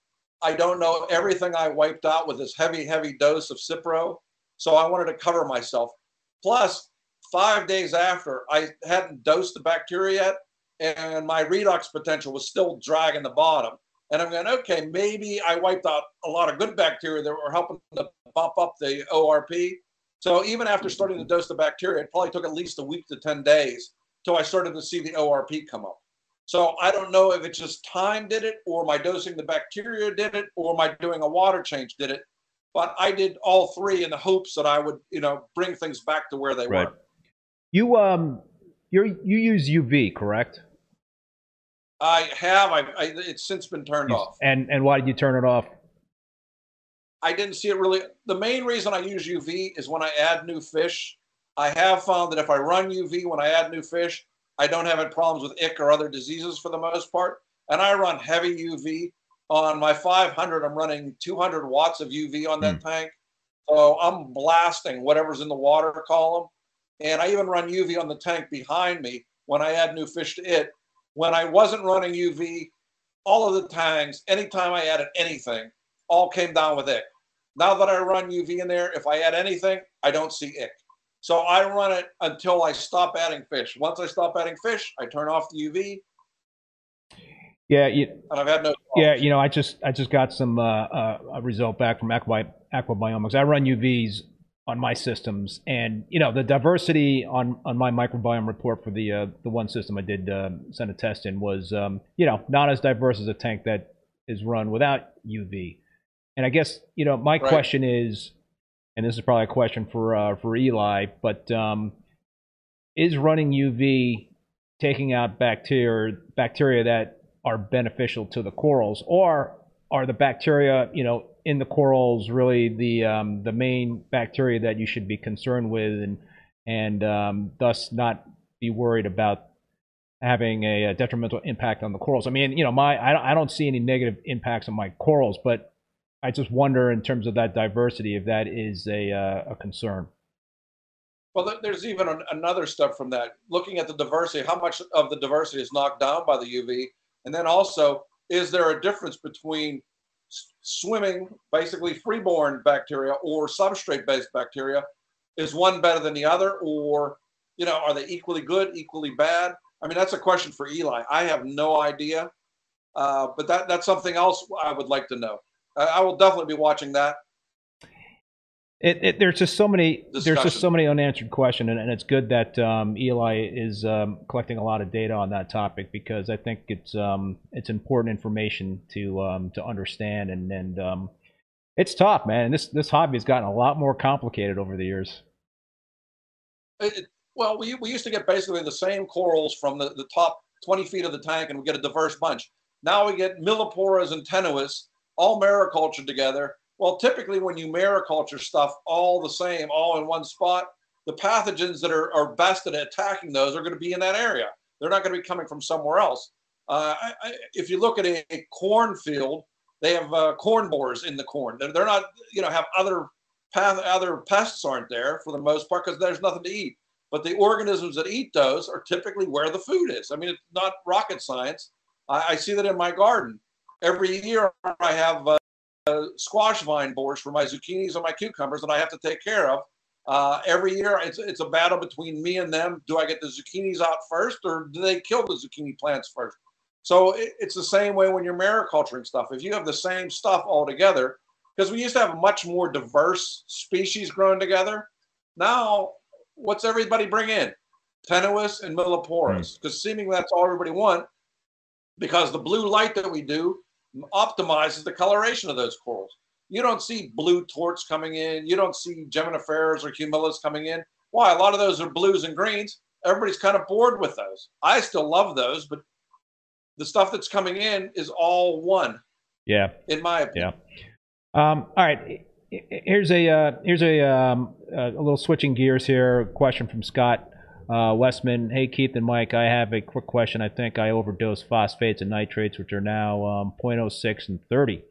I don't know everything I wiped out with this heavy, heavy dose of Cipro. So I wanted to cover myself. Plus, five days after, I hadn't dosed the bacteria yet, and my redox potential was still dragging the bottom. And I'm going, okay, maybe I wiped out a lot of good bacteria that were helping to bump up the O R P. So even after starting to dose the bacteria, it probably took at least a week to ten days till I started to see the O R P come up. So I don't know if it's just time did it, or my dosing the bacteria did it, or my doing a water change did it. But I did all three in the hopes that I would, you know, bring things back to where they right. were. You um, you're, you use U V, correct? I have. I, I, it's since been turned off. And and why did you turn it off? I didn't see it really. The main reason I use U V is when I add new fish. I have found that if I run U V when I add new fish, I don't have any problems with ick or other diseases for the most part. And I run heavy U V. On my five hundred, I'm running two hundred watts of U V on that mm. tank. So I'm blasting whatever's in the water column. And I even run U V on the tank behind me when I add new fish to it. When I wasn't running U V, all of the tanks, anytime I added anything, all came down with ick. Now that I run U V in there, if I add anything, I don't see ick. So I run it until I stop adding fish. Once I stop adding fish, I turn off the U V. Yeah, you, and I've had no. Problems. Yeah, you know, I just I just got some uh, uh, a result back from Aquabi- Aquabiomics. I run U Vs on my systems, and you know the diversity on on my microbiome report for the uh, the one system I did uh, send a test in was um, you know not as diverse as a tank that is run without U V. And I guess you know my right. question is, and this is probably a question for uh, for Eli, but um, is running U V taking out bacteria bacteria that are beneficial to the corals, or are the bacteria you know in the corals really the um, the main bacteria that you should be concerned with, and and um, thus not be worried about having a, a detrimental impact on the corals? I mean, you know, my I don't, I don't see any negative impacts on my corals, but I just wonder in terms of that diversity if that is a uh, a concern. Well, there's even an, another step from that. Looking at the diversity, how much of the diversity is knocked down by the U V, and then also is there a difference between swimming, basically freeborn bacteria or substrate-based bacteria? Is one better than the other, or you know, are they equally good, equally bad? I mean, that's a question for Eli. I have no idea, uh, but that that's something else I would like to know. I, I will definitely be watching that. It, it, there's just so many. Discussion. There's just so many unanswered questions, and, and it's good that um, Eli is um, collecting a lot of data on that topic, because I think it's um, it's important information to um, to understand, and and um, it's tough, man. This this hobby has gotten a lot more complicated over the years. It, it, well, we we used to get basically the same corals from the, the top twenty feet of the tank, and we get a diverse bunch. Now we get Milliporas and Tenuis, all maricultured together. Well, typically when you mariculture stuff all the same, all in one spot, the pathogens that are, are best at attacking those are going to be in that area. They're not going to be coming from somewhere else. Uh, I, I, if you look at a, a cornfield, they have uh, corn borers in the corn. They're, they're not, you know, have other path, other pests aren't there for the most part because there's nothing to eat. But the organisms that eat those are typically where the food is. I mean, it's not rocket science. I, I see that in my garden. Every year I have uh, uh, squash vine borers for my zucchinis and my cucumbers that I have to take care of. Uh, every year it's, it's a battle between me and them. Do I get the zucchinis out first or do they kill the zucchini plants first? So it, it's the same way when you're mariculturing stuff. If you have the same stuff all together, because we used to have much more diverse species grown together. Now, what's everybody bring in? Tenuis and Milliporas, because seemingly that's all everybody wants, because the blue light that we do optimizes the coloration of those corals. You don't see blue torts coming in. You don't see Geminiferas or Humillas coming in. Why? A lot of those are blues and greens. Everybody's kind of bored with those. I still love those, but the stuff that's coming in is all one. Yeah. In my opinion. Yeah. Um, all right. Here's a uh, here's a, um, a little switching gears here. A question from Scott uh, Westman. Hey, Keith and Mike, I have a quick question. I think I overdosed phosphates and nitrates, which are now um, zero point zero six and thirty.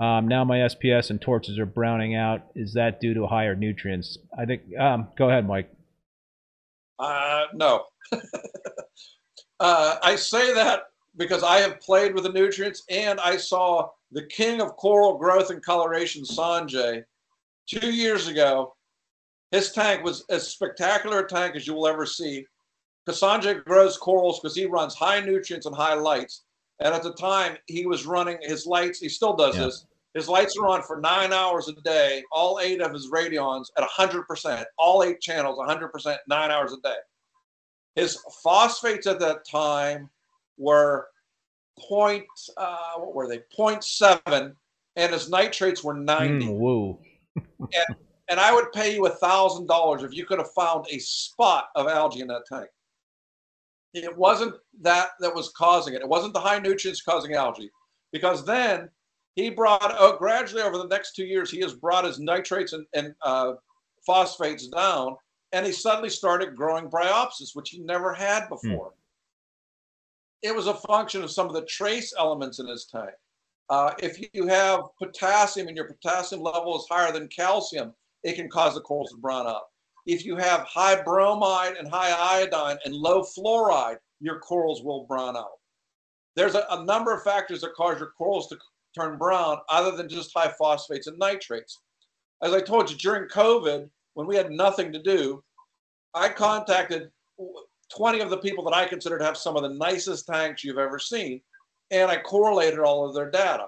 Um, now my S P S and torches are browning out. Is that due to higher nutrients? I think. Um, go ahead, Mike. Uh, no. uh, I say that because I have played with the nutrients, and I saw the king of coral growth and coloration, Sanjay, two years ago. His tank was as spectacular a tank as you will ever see, because Sanjay grows corals because he runs high nutrients and high lights. And at the time, he was running his lights. He still does yeah. this. His lights are on for nine hours a day, all eight of his Radions at one hundred percent, all eight channels, one hundred percent, nine hours a day. His phosphates at that time were point, uh, what were they? zero point seven, and his nitrates were ninety. Mm, whoa. and, and I would pay you one thousand dollars if you could have found a spot of algae in that tank. It wasn't that that was causing it. It wasn't the high nutrients causing algae, because then he brought oh, gradually over the next two years, he has brought his nitrates and, and uh, phosphates down, and he suddenly started growing bryopsis, which he never had before. Mm. It was a function of some of the trace elements in his tank. Uh, if you have potassium and your potassium level is higher than calcium, it can cause the corals to brown up. If you have high bromide and high iodine and low fluoride, your corals will brown out. There's a, a number of factors that cause your corals to turn brown other than just high phosphates and nitrates. As I told you, during COVID, when we had nothing to do, I contacted twenty of the people that I consider to have some of the nicest tanks you've ever seen, and I correlated all of their data.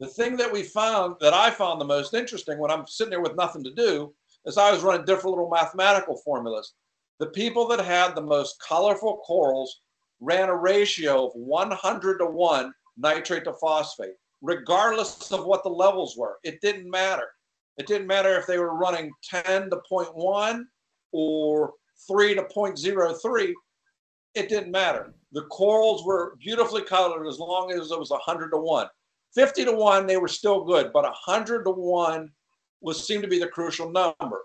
The thing that we found, that I found the most interesting when I'm sitting there with nothing to do, as I was running different little mathematical formulas, the people that had the most colorful corals ran a ratio of one hundred to one nitrate to phosphate, regardless of what the levels were. It didn't matter. It didn't matter if they were running ten to zero point one or three to zero point zero three. It didn't matter. The corals were beautifully colored as long as it was one hundred to one. fifty to one, they were still good, but one hundred to one was seemed to be the crucial number.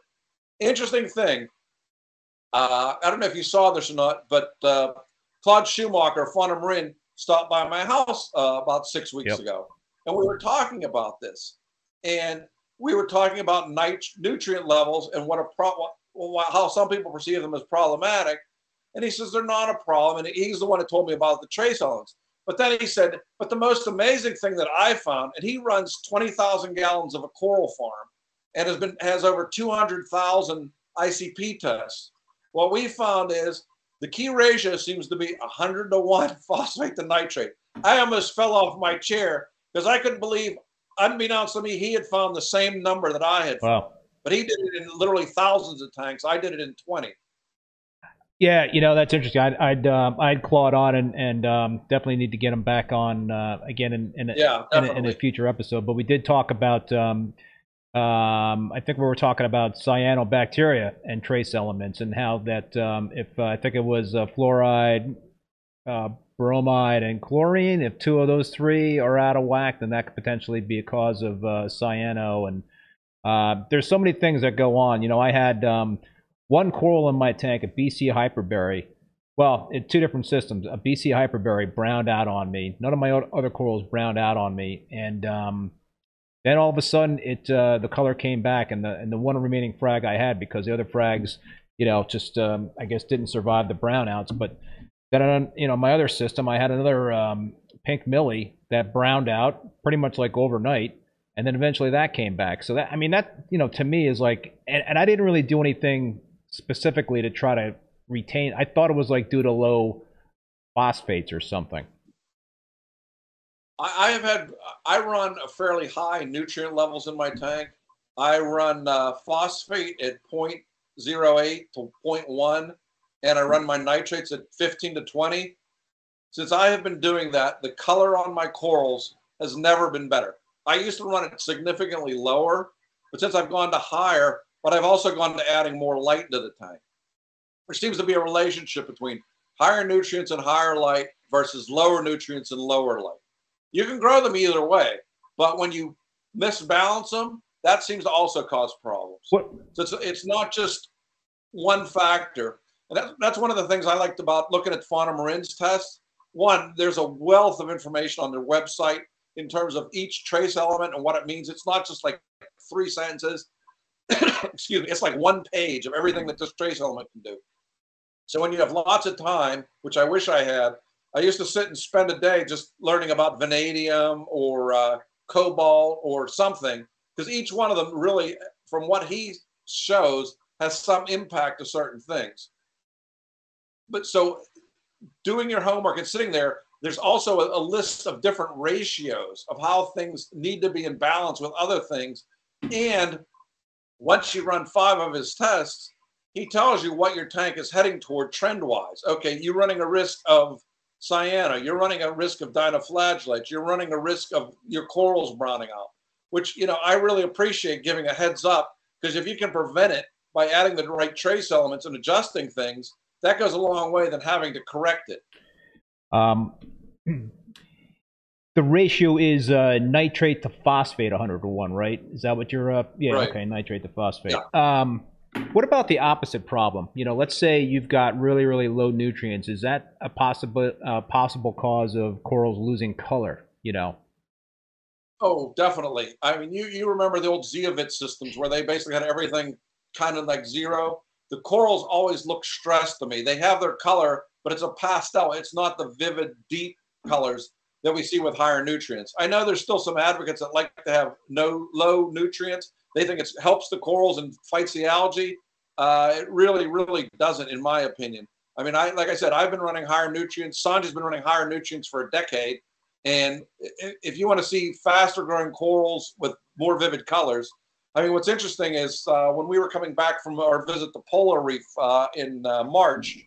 Interesting thing, uh, I don't know if you saw this or not, but uh, Claude Schumacher, Fauna Marin, stopped by my house uh, about six weeks yep. ago, and we were talking about this, and we were talking about nit nutrient levels and what a pro well, how some people perceive them as problematic, and he says they're not a problem, and he's the one that told me about the trace elements. But then he said, but the most amazing thing that I found, and he runs twenty thousand gallons of a coral farm, and has been has over two hundred thousand I C P tests. What we found is the key ratio seems to be one hundred to one phosphate to nitrate. I almost fell off my chair because I couldn't believe, unbeknownst to me, he had found the same number that I had wow. found. But he did it in literally thousands of tanks. I did it in twenty. Yeah, you know, that's interesting. I'd I'd, um, I'd Claude on and, and um, definitely need to get him back on uh, again in, in, a, yeah, in, a, in a future episode. But we did talk about... Um, Um, I think we were talking about cyanobacteria and trace elements and how that um, if uh, I think it was uh, fluoride, uh, bromide, and chlorine. If two of those three are out of whack, then that could potentially be a cause of uh, cyano. And uh, there's so many things that go on. You know, I had um, one coral in my tank, a B C hyperberry. Well, in two different systems. A B C hyperberry browned out on me. None of my other corals browned out on me. And um, then all of a sudden, it uh, the color came back. And the, and the one remaining frag I had, because the other frags, you know, just, um, I guess, didn't survive the brownouts. But then, on, you know, my other system, I had another um, pink millie that browned out pretty much like overnight. And then eventually that came back. So, that I mean, that, you know, to me is like, and, and I didn't really do anything specifically to try to retain. I thought it was like due to low phosphates or something. I have had, I run a fairly high nutrient levels in my tank. I run uh, phosphate at zero point zero eight to zero point one, and I run my nitrates at fifteen to twenty. Since I have been doing that, the color on my corals has never been better. I used to run it significantly lower, but since I've gone to higher, but I've also gone to adding more light to the tank. There seems to be a relationship between higher nutrients and higher light versus lower nutrients and lower light. You can grow them either way, but when you misbalance them, that seems to also cause problems. What? So it's, it's not just one factor. And that's, that's one of the things I liked about looking at Fauna Marin's test. One, there's a wealth of information on their website in terms of each trace element and what it means. It's not just like three sentences. Excuse me. It's like one page of everything that this trace element can do. So when you have lots of time, which I wish I had, I used to sit and spend a day just learning about vanadium or uh, cobalt or something, because each one of them really, from what he shows, has some impact to certain things. But so doing your homework and sitting there, there's also a, a list of different ratios of how things need to be in balance with other things. And once you run five of his tests, he tells you what your tank is heading toward trend-wise. Okay, you're running a risk of cyano. You're running a risk of dinoflagellates. You're running a risk of your corals browning out, which, you know, I really appreciate giving a heads up, because if you can prevent it by adding the right trace elements and adjusting things, that goes a long way than having to correct it. Um, the ratio is uh, nitrate to phosphate one hundred to one, right? Is that what you're uh, – yeah, right. Okay, nitrate to phosphate. Yeah. Um, What about the opposite problem? You know, let's say you've got really, really low nutrients. Is that a possible uh, possible cause of corals losing color, you know? Oh, definitely. I mean, you, you remember the old zeolite systems where they basically had everything kind of like zero. The corals always look stressed to me. They have their color, but it's a pastel. It's not the vivid, deep colors that we see with higher nutrients. I know there's still some advocates that like to have no low nutrients. They think it helps the corals and fights the algae. Uh, it really, really doesn't, in my opinion. I mean, I like I said, I've been running higher nutrients. Sanjay's been running higher nutrients for a decade. And if you want to see faster growing corals with more vivid colors, I mean, what's interesting is uh, when we were coming back from our visit to Polar Reef uh, in uh, March,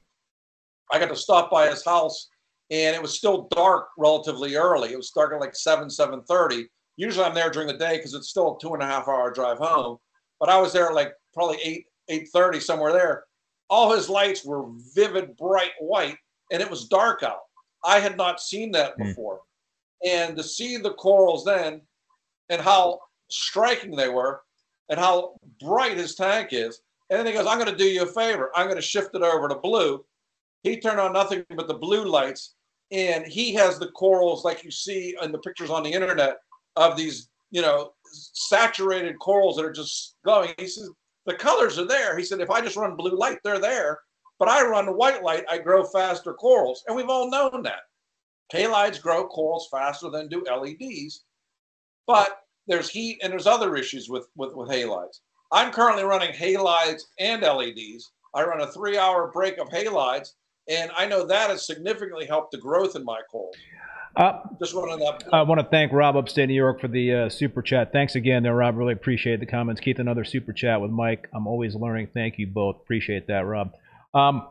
I got to stop by his house, and it was still dark relatively early. It was dark at like seven, seven thirty. Usually I'm there during the day because it's still a two and a half hour drive home. But I was there like probably eight, eight thirty, somewhere there. All his lights were vivid, bright white, and it was dark out. I had not seen that before. Mm. And to see the corals then and how striking they were and how bright his tank is. And then he goes, I'm going to do you a favor. I'm going to shift it over to blue. He turned on nothing but the blue lights. And he has the corals like you see in the pictures on the internet, of these, you know, saturated corals that are just glowing. He says, the colors are there. He said, if I just run blue light, they're there. But I run white light, I grow faster corals. And we've all known that. Halides grow corals faster than do L E Ds. But there's heat and there's other issues with, with, with halides. I'm currently running halides and L E Ds. I run a three-hour break of halides. And I know that has significantly helped the growth in my corals. Uh, Just I want to thank Rob upstate New York for the uh, super chat. Thanks again there, Rob. Really appreciate the comments. Keith, another super chat with Mike. I'm always learning. Thank you both. Appreciate that, Rob. Um,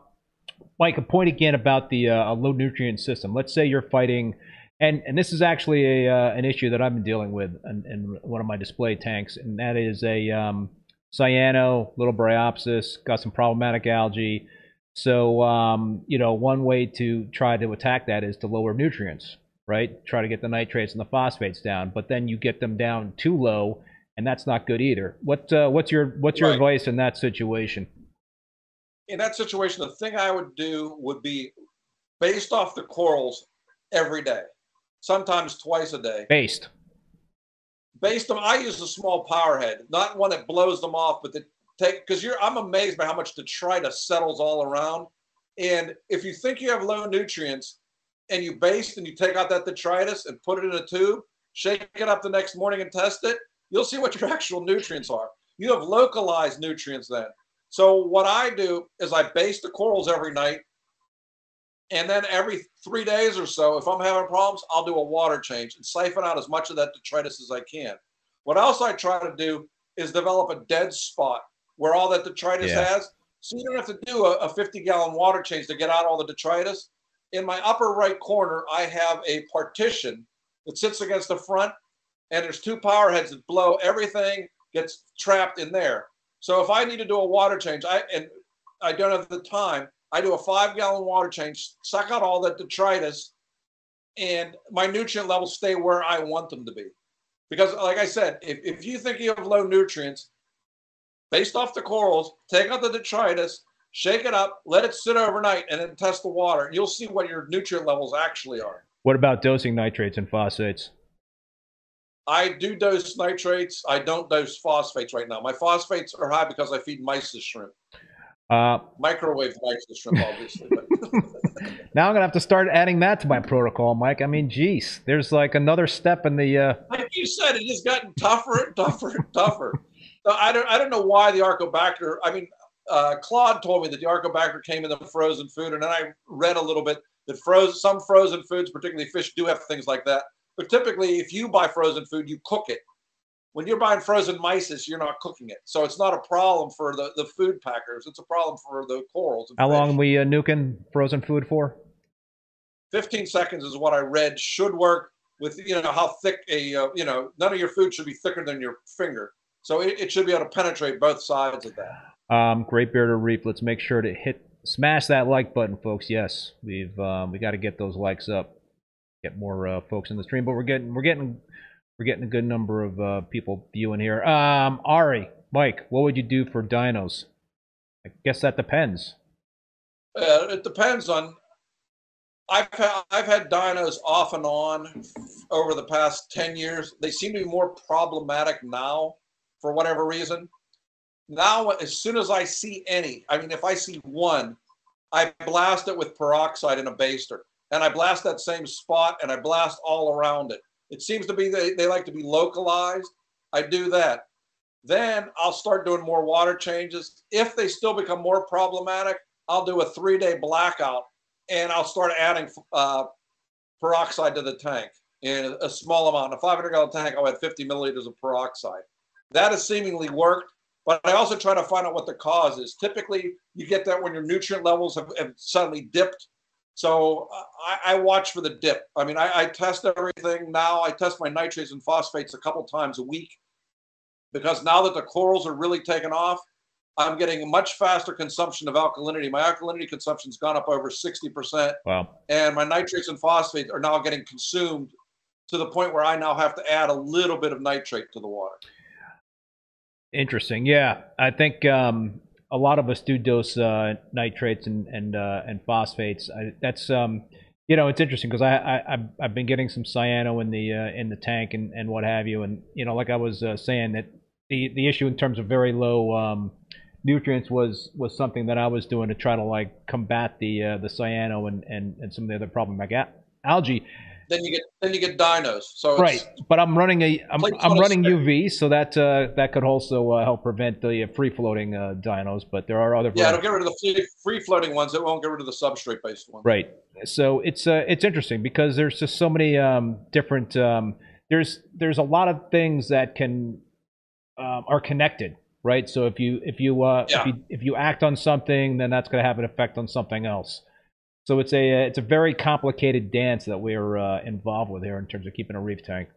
Mike, a point again about the uh, low nutrient system. Let's say you're fighting, and, and this is actually a, uh, an issue that I've been dealing with in, in one of my display tanks, and that is a um, cyano, little bryopsis, got some problematic algae. So, um, you know, one way to try to attack that is to lower nutrients, right? Try to get the nitrates and the phosphates down, but then you get them down too low, and that's not good either. What, uh, what's your, what's your right. advice in that situation? In that situation, the thing I would do would be based off the corals every day, sometimes twice a day. Based. Based on, I use a small power head, not one that blows them off, but that take, because you're, I'm amazed by how much detritus settles all around. And if you think you have low nutrients and you baste and you take out that detritus and put it in a tube, shake it up the next morning and test it, you'll see what your actual nutrients are. You have localized nutrients then. So what I do is I baste the corals every night, and then every three days or so, if I'm having problems, I'll do a water change and siphon out as much of that detritus as I can. What else I try to do is develop a dead spot where all that detritus yeah. has. So you don't have to do a fifty-gallon water change to get out all the detritus. In my upper right corner, I have a partition that sits against the front, and there's two power heads that blow. Everything gets trapped in there. So if I need to do a water change, I and I don't have the time, I do a five-gallon water change, suck out all that detritus, and my nutrient levels stay where I want them to be. Because like I said, if, if you think you have low nutrients, based off the corals, take out the detritus, shake it up, let it sit overnight, and then test the water. You'll see what your nutrient levels actually are. What about dosing nitrates and phosphates? I do dose nitrates. I don't dose phosphates right now. My phosphates are high because I feed mice to shrimp. Uh, Microwave mice to shrimp, obviously. But. Now I'm going to have to start adding that to my protocol, Mike. I mean, geez, there's like another step in the... Uh... Like you said, it has gotten tougher and tougher and tougher. I, don't, I don't know why the Arcobacter... I mean, uh, Claude told me that the Arcobacter came in the frozen food, and then I read a little bit that frozen, some frozen foods, particularly fish, do have things like that. But typically, if you buy frozen food, you cook it. When you're buying frozen mysis, you're not cooking it. So it's not a problem for the, the food packers. It's a problem for the corals. How fish. long are we uh, nuking frozen food for? fifteen seconds is what I read. Should work with, you know, how thick a, uh, you know, none of your food should be thicker than your finger. So it, it should be able to penetrate both sides of that. Um, Great Bearded Reef, let's make sure to hit, smash that like button, folks. Yes, we've um, we got to get those likes up. Get more uh, folks in the stream, but we're getting we're getting we're getting a good number of uh, people viewing here. Um, Ari, Mike, what would you do for dinos? I guess that depends. Uh, it depends on. I've had, I've had dinos off and on over the past ten years. They seem to be more problematic now for whatever reason. Now, as soon as I see any, I mean, if I see one, I blast it with peroxide in a baster. And I blast that same spot, and I blast all around it. It seems to be they, they like to be localized. I do that. Then I'll start doing more water changes. If they still become more problematic, I'll do a three-day blackout, and I'll start adding uh, peroxide to the tank in a small amount. In a five hundred gallon tank, I'll add fifty milliliters of peroxide. That has seemingly worked, but I also try to find out what the cause is. Typically, you get that when your nutrient levels have, have suddenly dipped. So I, I watch for the dip. I mean, I, I test everything now. I test my nitrates and phosphates a couple times a week because now that the corals are really taken off, I'm getting a much faster consumption of alkalinity. My alkalinity consumption's gone up over sixty percent. Wow. And my nitrates and phosphates are now getting consumed to the point where I now have to add a little bit of nitrate to the water. Interesting. Yeah, I think... Um... a lot of us do dose uh, nitrates and and uh, and phosphates. I, that's um, you know, it's interesting because I, I I've been getting some cyano in the uh, in the tank and, and what have you, and you know, like I was uh, saying, that the the issue in terms of very low um, nutrients was was something that I was doing to try to like combat the uh, the cyano and, and and some of the other problem like algae. Then you get then you get dinos. So right, it's, but I'm running a I'm, I'm running U V, so that uh, that could also uh, help prevent the uh, free floating uh, dinos. But there are other yeah, it'll get rid of the free floating ones. It won't get rid of the substrate based ones. Right. So it's uh, it's interesting because there's just so many um, different um, there's there's a lot of things that can um, are connected. Right. So if you if you, uh, yeah. if you if you act on something, then that's going to have an effect on something else. So it's a it's a very complicated dance that we're uh, involved with here in terms of keeping a reef tank.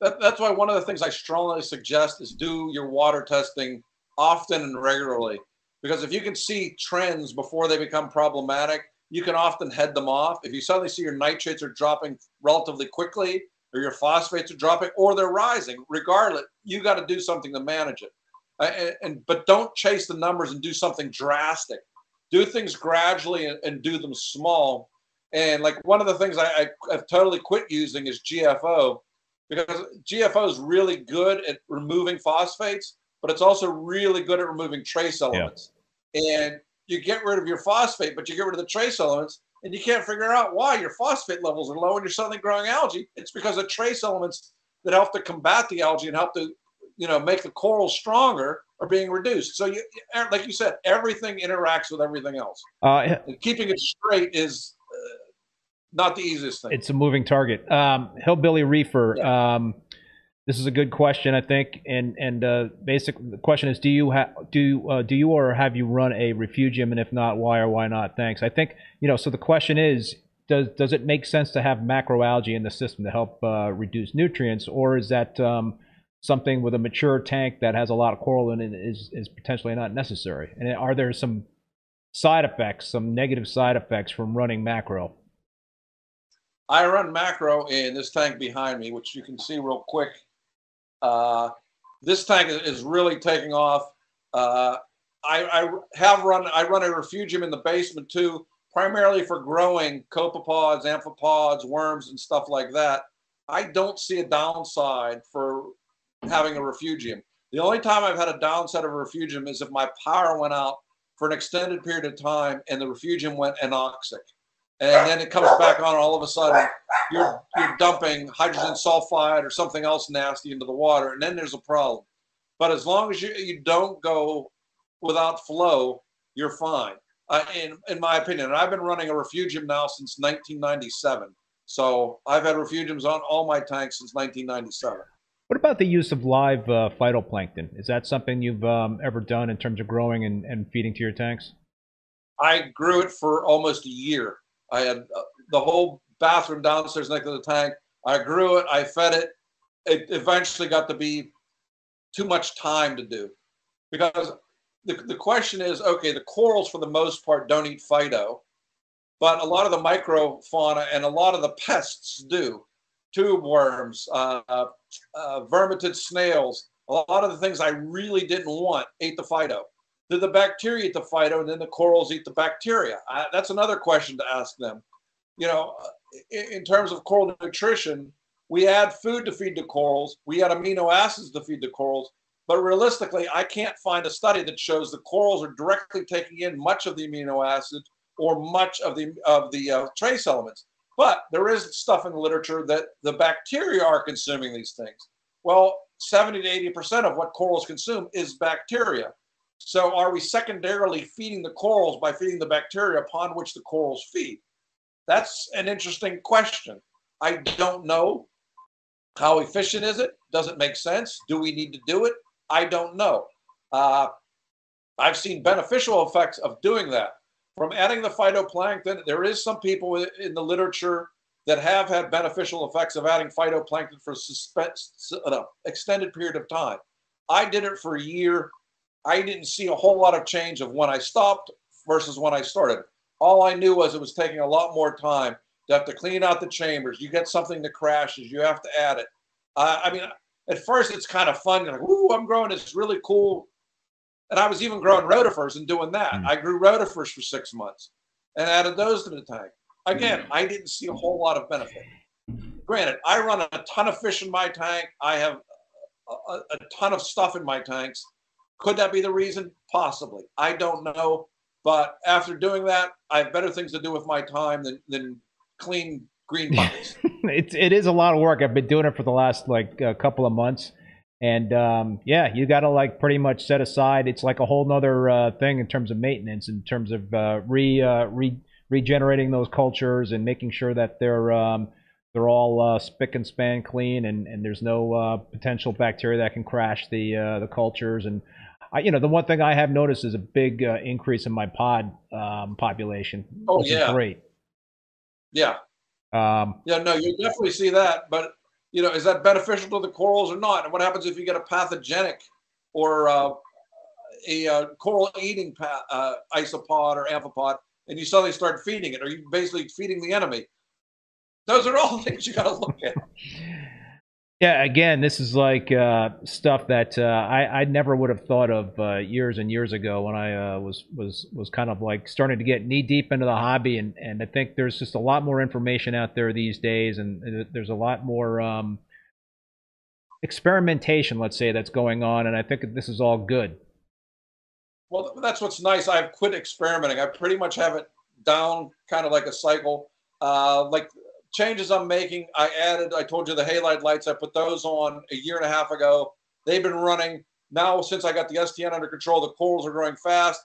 That, that's why one of the things I strongly suggest is do your water testing often and regularly. Because if you can see trends before they become problematic, you can often head them off. If you suddenly see your nitrates are dropping relatively quickly, or your phosphates are dropping, or they're rising, regardless, you got to do something to manage it. And, and but don't chase the numbers and do something drastic. Do things gradually and, and do them small. And like one of the things I, I, I've totally quit using is G F O, because G F O is really good at removing phosphates, but it's also really good at removing trace elements. Yeah. And you get rid of your phosphate, but you get rid of the trace elements, and you can't figure out why your phosphate levels are low and you're suddenly growing algae. It's because of trace elements that help to combat the algae and help to, you know, make the coral stronger are being reduced. So, you, like you said, everything interacts with everything else. Uh, and keeping it straight is uh, not the easiest thing. It's a moving target. Um, Hillbilly Reefer. Yeah. Um, this is a good question, I think. And and uh, basically, the question is: Do you ha do uh, do you or have you run a refugium? And if not, why or why not? Thanks. I think you know. So the question is: Does does it make sense to have macroalgae in the system to help uh, reduce nutrients, or is that um, something with a mature tank that has a lot of coral in it is, is potentially not necessary? And are there some side effects, some negative side effects from running macro? I run macro in this tank behind me, which you can see real quick. Uh, this tank is, is really taking off. Uh, I, I have run, I run a refugium in the basement too, primarily for growing copepods, amphipods, worms, and stuff like that. I don't see a downside for having a refugium. The only time I've had a downside of a refugium is if my power went out for an extended period of time and the refugium went anoxic, and then it comes back on. All of a sudden, you're you're dumping hydrogen sulfide or something else nasty into the water, and then there's a problem. But as long as you you don't go without flow, you're fine. Uh, in in my opinion, and I've been running a refugium now since nineteen ninety-seven, so I've had refugiums on all my tanks since nineteen ninety-seven. What about the use of live uh, phytoplankton? Is that something you've um, ever done in terms of growing and, and feeding to your tanks? I grew it for almost a year. I had uh, the whole bathroom downstairs next to the tank. I grew it. I fed it. It eventually got to be too much time to do, because the, the question is, okay, the corals for the most part don't eat phyto, but a lot of the microfauna and a lot of the pests do. Tube worms, uh, uh, vermetid snails, a lot of the things I really didn't want ate the phyto. Did the bacteria eat the phyto, and then the corals eat the bacteria? I, that's another question to ask them. You know, in, in terms of coral nutrition, we add food to feed the corals, we add amino acids to feed the corals, but realistically, I can't find a study that shows the corals are directly taking in much of the amino acid or much of the, of the uh, trace elements. But there is stuff in the literature that the bacteria are consuming these things. Well, seventy to eighty percent of what corals consume is bacteria. So are we secondarily feeding the corals by feeding the bacteria upon which the corals feed? That's an interesting question. I don't know. How efficient is it? Does it make sense? Do we need to do it? I don't know. Uh, I've seen beneficial effects of doing that. From adding the phytoplankton, there is some people in the literature that have had beneficial effects of adding phytoplankton for an extended period of time. I did it for a year. I didn't see a whole lot of change of when I stopped versus when I started. All I knew was it was taking a lot more time. You have to clean out the chambers. You get something that crashes. You have to add it. Uh, I mean, at first it's kind of fun. You're like, ooh, I'm growing. It's really cool. And I was even growing rotifers and doing that. Mm. I grew rotifers for six months and added those to the tank. Again, I didn't see a whole lot of benefit. Granted, I run a ton of fish in my tank. I have a, a ton of stuff in my tanks. Could that be the reason? Possibly. I don't know. But after doing that, I have better things to do with my time than, than clean green buckets. it, it is a lot of work. I've been doing it for the last like a couple of months. And um, yeah, you got to like pretty much set aside. It's like a whole nother uh, thing in terms of maintenance, in terms of uh, re, uh, re regenerating those cultures and making sure that they're um, they're all uh, spick and span clean, and, and there's no uh, potential bacteria that can crash the uh, the cultures. And I, you know, the one thing I have noticed is a big uh, increase in my pod um, population. Oh yeah, great. Yeah. Um, yeah. No, you definitely see that, but. You know, is that beneficial to the corals or not? And what happens if you get a pathogenic or uh, a uh, coral eating uh, isopod or amphipod, and you suddenly start feeding it, or you're basically feeding the enemy. Those are all things you got to look at. Yeah, again, this is like uh, stuff that uh, I, I never would have thought of uh, years and years ago when I uh, was was was kind of like starting to get knee deep into the hobby, and and I think there's just a lot more information out there these days, and there's a lot more um, experimentation, let's say, that's going on, and I think this is all good. Well, that's what's nice. I've quit experimenting. I pretty much have it down, kind of like a cycle, uh, like. Changes I'm making, I added, I told you the halide lights, I put those on a year and a half ago. They've been running. Now, since I got the S T N under control, the corals are growing fast.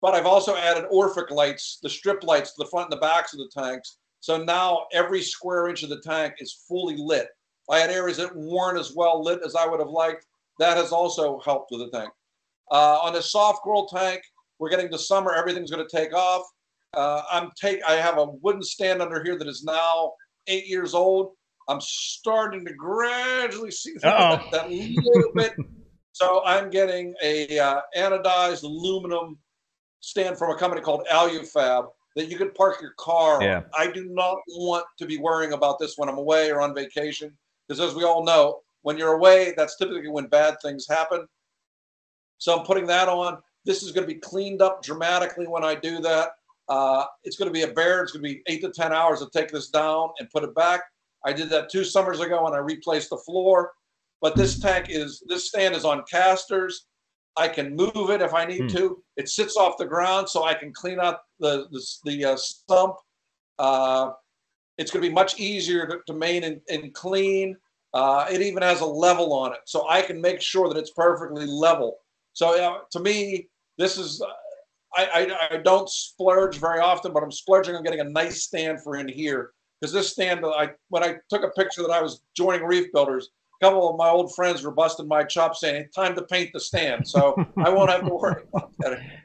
But I've also added Orphic lights, the strip lights to the front and the backs of the tanks. So now every square inch of the tank is fully lit. I had areas that weren't as well lit as I would have liked. That has also helped with the tank. Uh, on the soft coral tank, we're getting to summer, everything's going to take off. Uh, I'm take. I have a wooden stand under here that is now eight years old. I'm starting to gradually see that, that little bit. So I'm getting a uh, anodized aluminum stand from a company called Alufab that you could park your car yeah. on. I do not want to be worrying about this when I'm away or on vacation, because as we all know, when you're away, that's typically when bad things happen. So I'm putting that on. This is going to be cleaned up dramatically when I do that. Uh, it's going to be a bear. It's going to be eight to ten hours to take this down and put it back. I did that two summers ago and I replaced the floor. But this tank is, this stand is on casters. I can move it if I need mm. to. It sits off the ground so I can clean out the, the, the uh, stump. Uh, it's going to be much easier to, to main and, and clean. Uh, it even has a level on it. So I can make sure that it's perfectly level. So uh, to me, this is... Uh, I, I, I don't splurge very often, but I'm splurging on getting a nice stand for in here, because this stand, I, when I took a picture that I was joining Reef Builders, a couple of my old friends were busting my chops saying, time to paint the stand, so I won't have to worry about that anymore.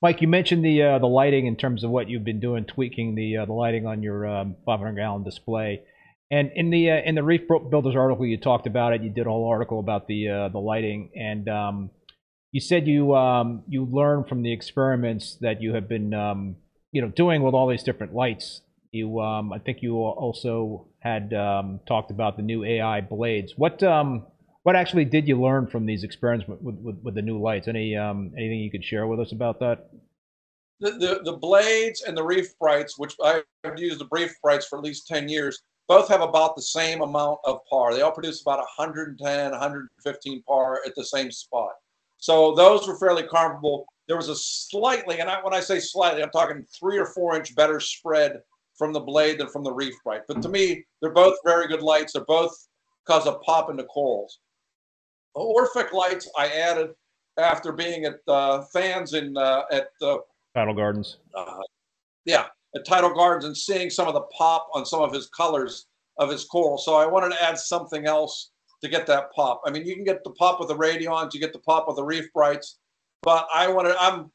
Mike, you mentioned the uh, the lighting in terms of what you've been doing, tweaking the uh, the lighting on your um, five hundred gallon display. And in the uh, in the Reef Builders article, you talked about it. You did a whole article about the uh, the lighting, and um, you said you um, you learned from the experiments that you have been um, you know doing with all these different lights. You um, I think you also had um, talked about the new A I blades. What um, what actually did you learn from these experiments with, with, with the new lights? Any um, anything you could share with us about that? The, the the blades and the Reef Brights, which I've used the Reef Brights for at least ten years, both have about the same amount of par. They all produce about one hundred ten, one hundred fifteen par at the same spot. So those were fairly comparable. There was a slightly, and I, when I say slightly, I'm talking three or four inch better spread from the blade than from the Reef Bright. But to me, they're both very good lights. They're both cause a pop into corals. Orphic lights I added after being at uh, fans in uh, at uh, Tidal Gardens. Uh, yeah, at Tidal Gardens and seeing some of the pop on some of his colors of his coral. So I wanted to add something else to get that pop. I mean, you can get the pop with the Radions, you get the pop with the Reef Brights, but I wanted, I'm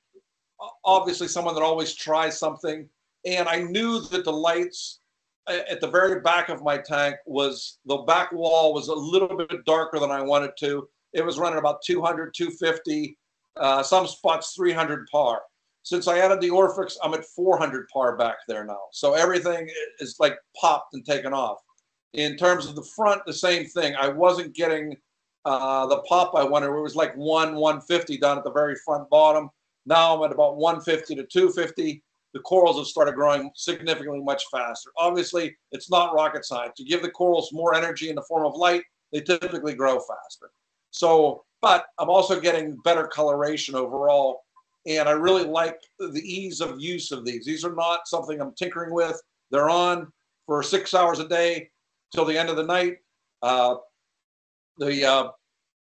obviously someone that always tries something, and I knew that the lights at the very back of my tank was, the back wall was a little bit darker than I wanted to. It was running about two hundred, two fifty, uh, some spots three hundred par. Since I added the Orphix, I'm at four hundred par back there now. So everything is like popped and taken off. In terms of the front, the same thing. I wasn't getting uh, the pop I wanted. It was like one, one fifty down at the very front bottom. Now I'm at about one fifty to two fifty. The corals have started growing significantly much faster. Obviously, it's not rocket science. You give the corals more energy in the form of light, they typically grow faster. So, but I'm also getting better coloration overall, and I really like the ease of use of these. These are not something I'm tinkering with. They're on for six hours a day till the end of the night. Uh, the uh,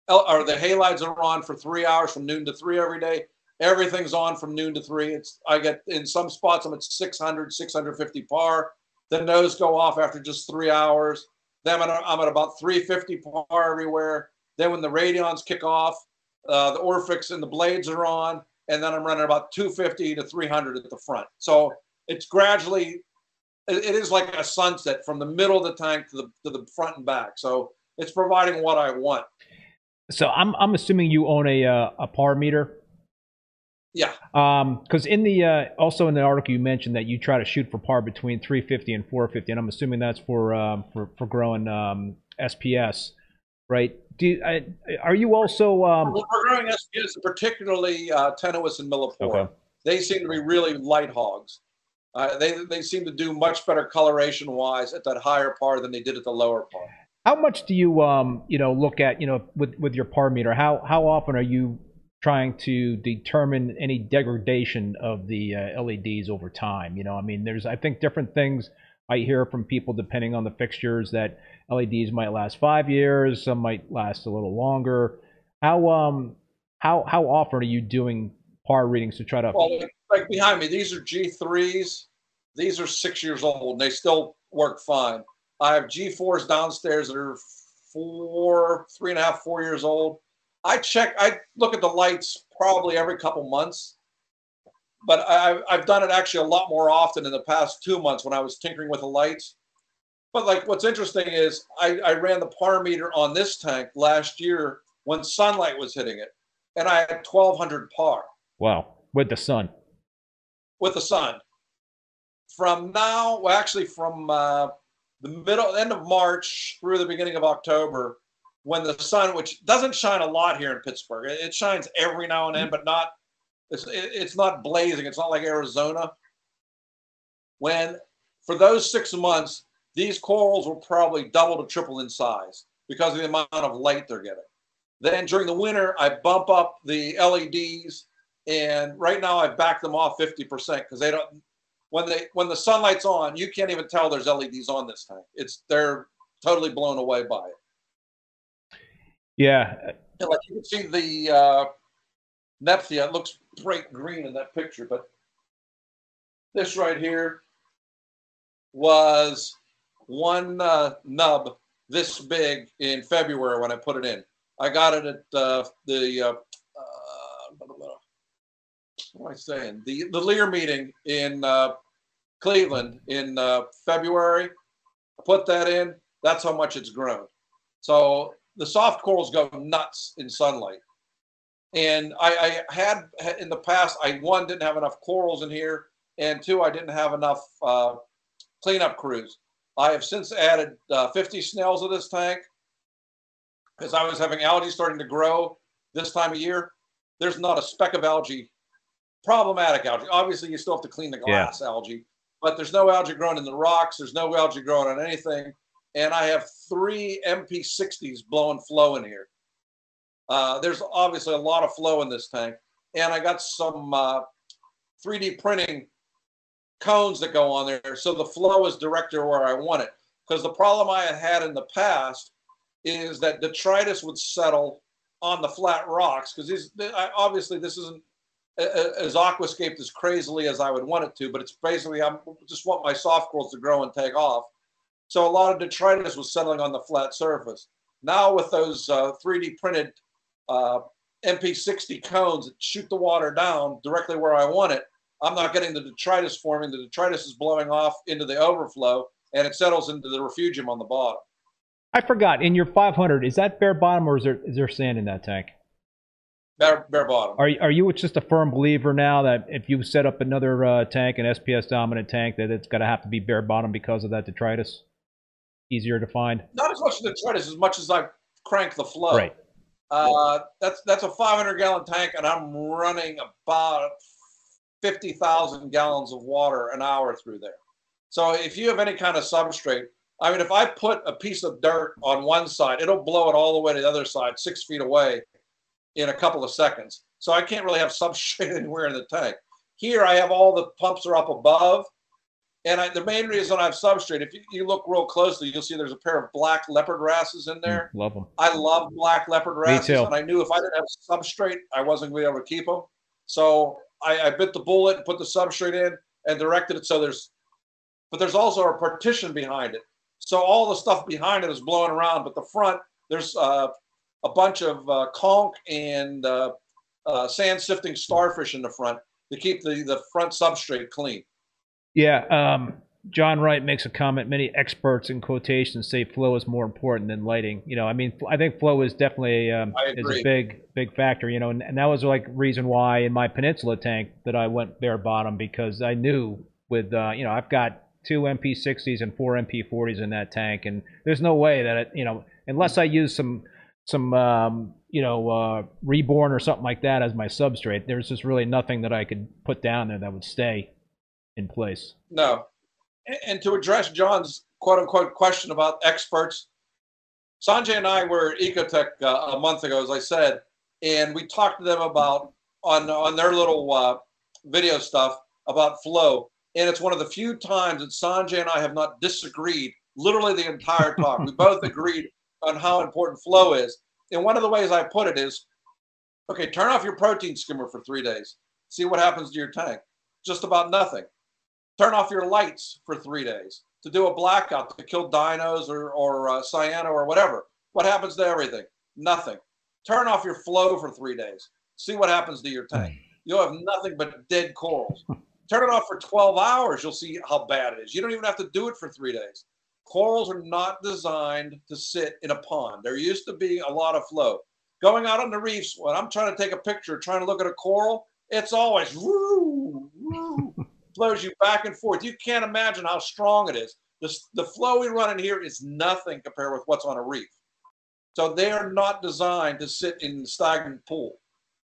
or the halides are on for three hours from noon to three every day. Everything's on from noon to three. It's I get in some spots I'm at six hundred, six fifty par. Then those go off after just three hours. Then I'm at, I'm at about three fifty par everywhere. Then when the Radions kick off, uh, the Orphics and the blades are on, and then I'm running about two fifty to three hundred at the front. So it's gradually. It is like a sunset from the middle of the tank to the to the front and back. So it's providing what I want. So I'm I'm assuming you own a uh, a par meter Yeah. Because um, in the uh, also in the article you mentioned that you try to shoot for par between three fifty and four fifty, and I'm assuming that's for um, for for growing um, S P S, right? Do you, I, are you also um... well, for growing S P S, particularly uh, tenuous and millipora? Okay. They seem to be really light hogs. Uh, they they seem to do much better coloration wise at that higher par than they did at the lower par. How much do you um you know look at you know with with your par meter? How how often are you trying to determine any degradation of the uh, L E Ds over time? You know, I mean, there's, I think, different things I hear from people depending on the fixtures that L E Ds might last five years, some might last a little longer. How um how how often are you doing par readings to try to? Well, like behind me, these are G threes. These are six years old, and they still work fine. I have G fours downstairs that are four, three and a half, four years old. I check, I look at the lights probably every couple months, but I, I've done it actually a lot more often in the past two months when I was tinkering with the lights. But like, what's interesting is I, I ran the par meter on this tank last year when sunlight was hitting it, and I had twelve hundred par. Wow, with the sun. With the sun. From now, well, actually from uh, the middle, end of March through the beginning of October, when the sun, which doesn't shine a lot here in Pittsburgh, it shines every now and then, but not, it's, it's not blazing. It's not like Arizona. When, for those six months, these corals will probably double to triple in size because of the amount of light they're getting. Then during the winter, I bump up the L E Ds, and right now I've backed them off fifty percent because they don't, when they, when the sunlight's on, you can't even tell there's L E Ds on this tank. It's, they're totally blown away by it. Yeah. yeah, like you can see the uh, Nepthia. It looks bright green in that picture, but this right here was one uh, nub this big in February when I put it in. I got it at uh, the uh, uh, what am I saying? The the Lear meeting in uh, Cleveland in uh, February. I put that in. That's how much it's grown. So the soft corals go nuts in sunlight. And I, I had in the past, I one, didn't have enough corals in here, and two, I didn't have enough uh, cleanup crews. I have since added uh, fifty snails to this tank because I was having algae starting to grow this time of year. There's not a speck of algae, problematic algae. Obviously, you still have to clean the glass yeah. algae, but there's no algae growing in the rocks. There's no algae growing on anything. And I have three M P sixties blowing flow in here. Uh, there's obviously a lot of flow in this tank. And I got some uh, three D printing cones that go on there. So the flow is direct to where I want it. Because the problem I had in the past is that detritus would settle on the flat rocks. Because obviously this isn't as aquascaped as crazily as I would want it to. But it's basically, I just want my soft corals to grow and take off. So a lot of detritus was settling on the flat surface. Now with those uh, three D printed uh, M P sixty cones that shoot the water down directly where I want it, I'm not getting the detritus forming. The detritus is blowing off into the overflow, and it settles into the refugium on the bottom. I forgot, in your five hundred, is that bare bottom or is there, is there sand in that tank? Bare, bare bottom. Are, are you just a firm believer now that if you set up another uh, tank, an S P S dominant tank, that it's going to have to be bare bottom because of that detritus? Easier to find. Not as much as the detritus, as much as I crank the flow. Right. Uh, that's that's a five hundred gallon tank, and I'm running about fifty thousand gallons of water an hour through there. So if you have any kind of substrate, I mean, if I put a piece of dirt on one side, it'll blow it all the way to the other side, six feet away, in a couple of seconds. So I can't really have substrate anywhere in the tank. Here, I have all the pumps are up above. And I, the main reason I've substrate, if you, you look real closely, you'll see there's a pair of black leopard wrasses in there. Love them. I love black leopard wrasses. Me too. And I knew if I didn't have substrate, I wasn't going to be able to keep them. So I, I bit the bullet and put the substrate in and directed it so there's, but there's also a partition behind it. So all the stuff behind it is blowing around, but the front, there's uh, a bunch of uh, conch and uh, uh, sand sifting starfish in the front to keep the, the front substrate clean. Yeah, um, John Wright makes a comment, many experts in quotations say flow is more important than lighting. You know, I mean, I think flow is definitely um, is a big, big factor, you know, and, and that was like reason why in my Peninsula tank that I went bare bottom, because I knew with, uh, you know, I've got two M P sixties and four M P forties in that tank. And there's no way that, it, you know, unless I use some, some, um, you know, uh, Reborn or something like that as my substrate, there's just really nothing that I could put down there that would stay in place. No. And to address John's quote-unquote question about experts, Sanjay and I were at EcoTech uh, a month ago, as I said, and we talked to them about, on, on their little uh, video stuff, about flow. And it's one of the few times that Sanjay and I have not disagreed, literally the entire talk. We both agreed on how important flow is. And one of the ways I put it is, okay, turn off your protein skimmer for three days. See what happens to your tank. Just about nothing. Turn off your lights for three days to do a blackout, to kill dinos or, or uh, cyano or whatever. What happens to everything? Nothing. Turn off your flow for three days. See what happens to your tank. You'll have nothing but dead corals. Turn it off for twelve hours. You'll see how bad it is. You don't even have to do it for three days. Corals are not designed to sit in a pond. There used to be a lot of flow. Going out on the reefs, when I'm trying to take a picture, trying to look at a coral, it's always woo, woo. Flows you back and forth. You can't imagine how strong it is. The, the flow we run in here is nothing compared with what's on a reef. So they are not designed to sit in the stagnant pool.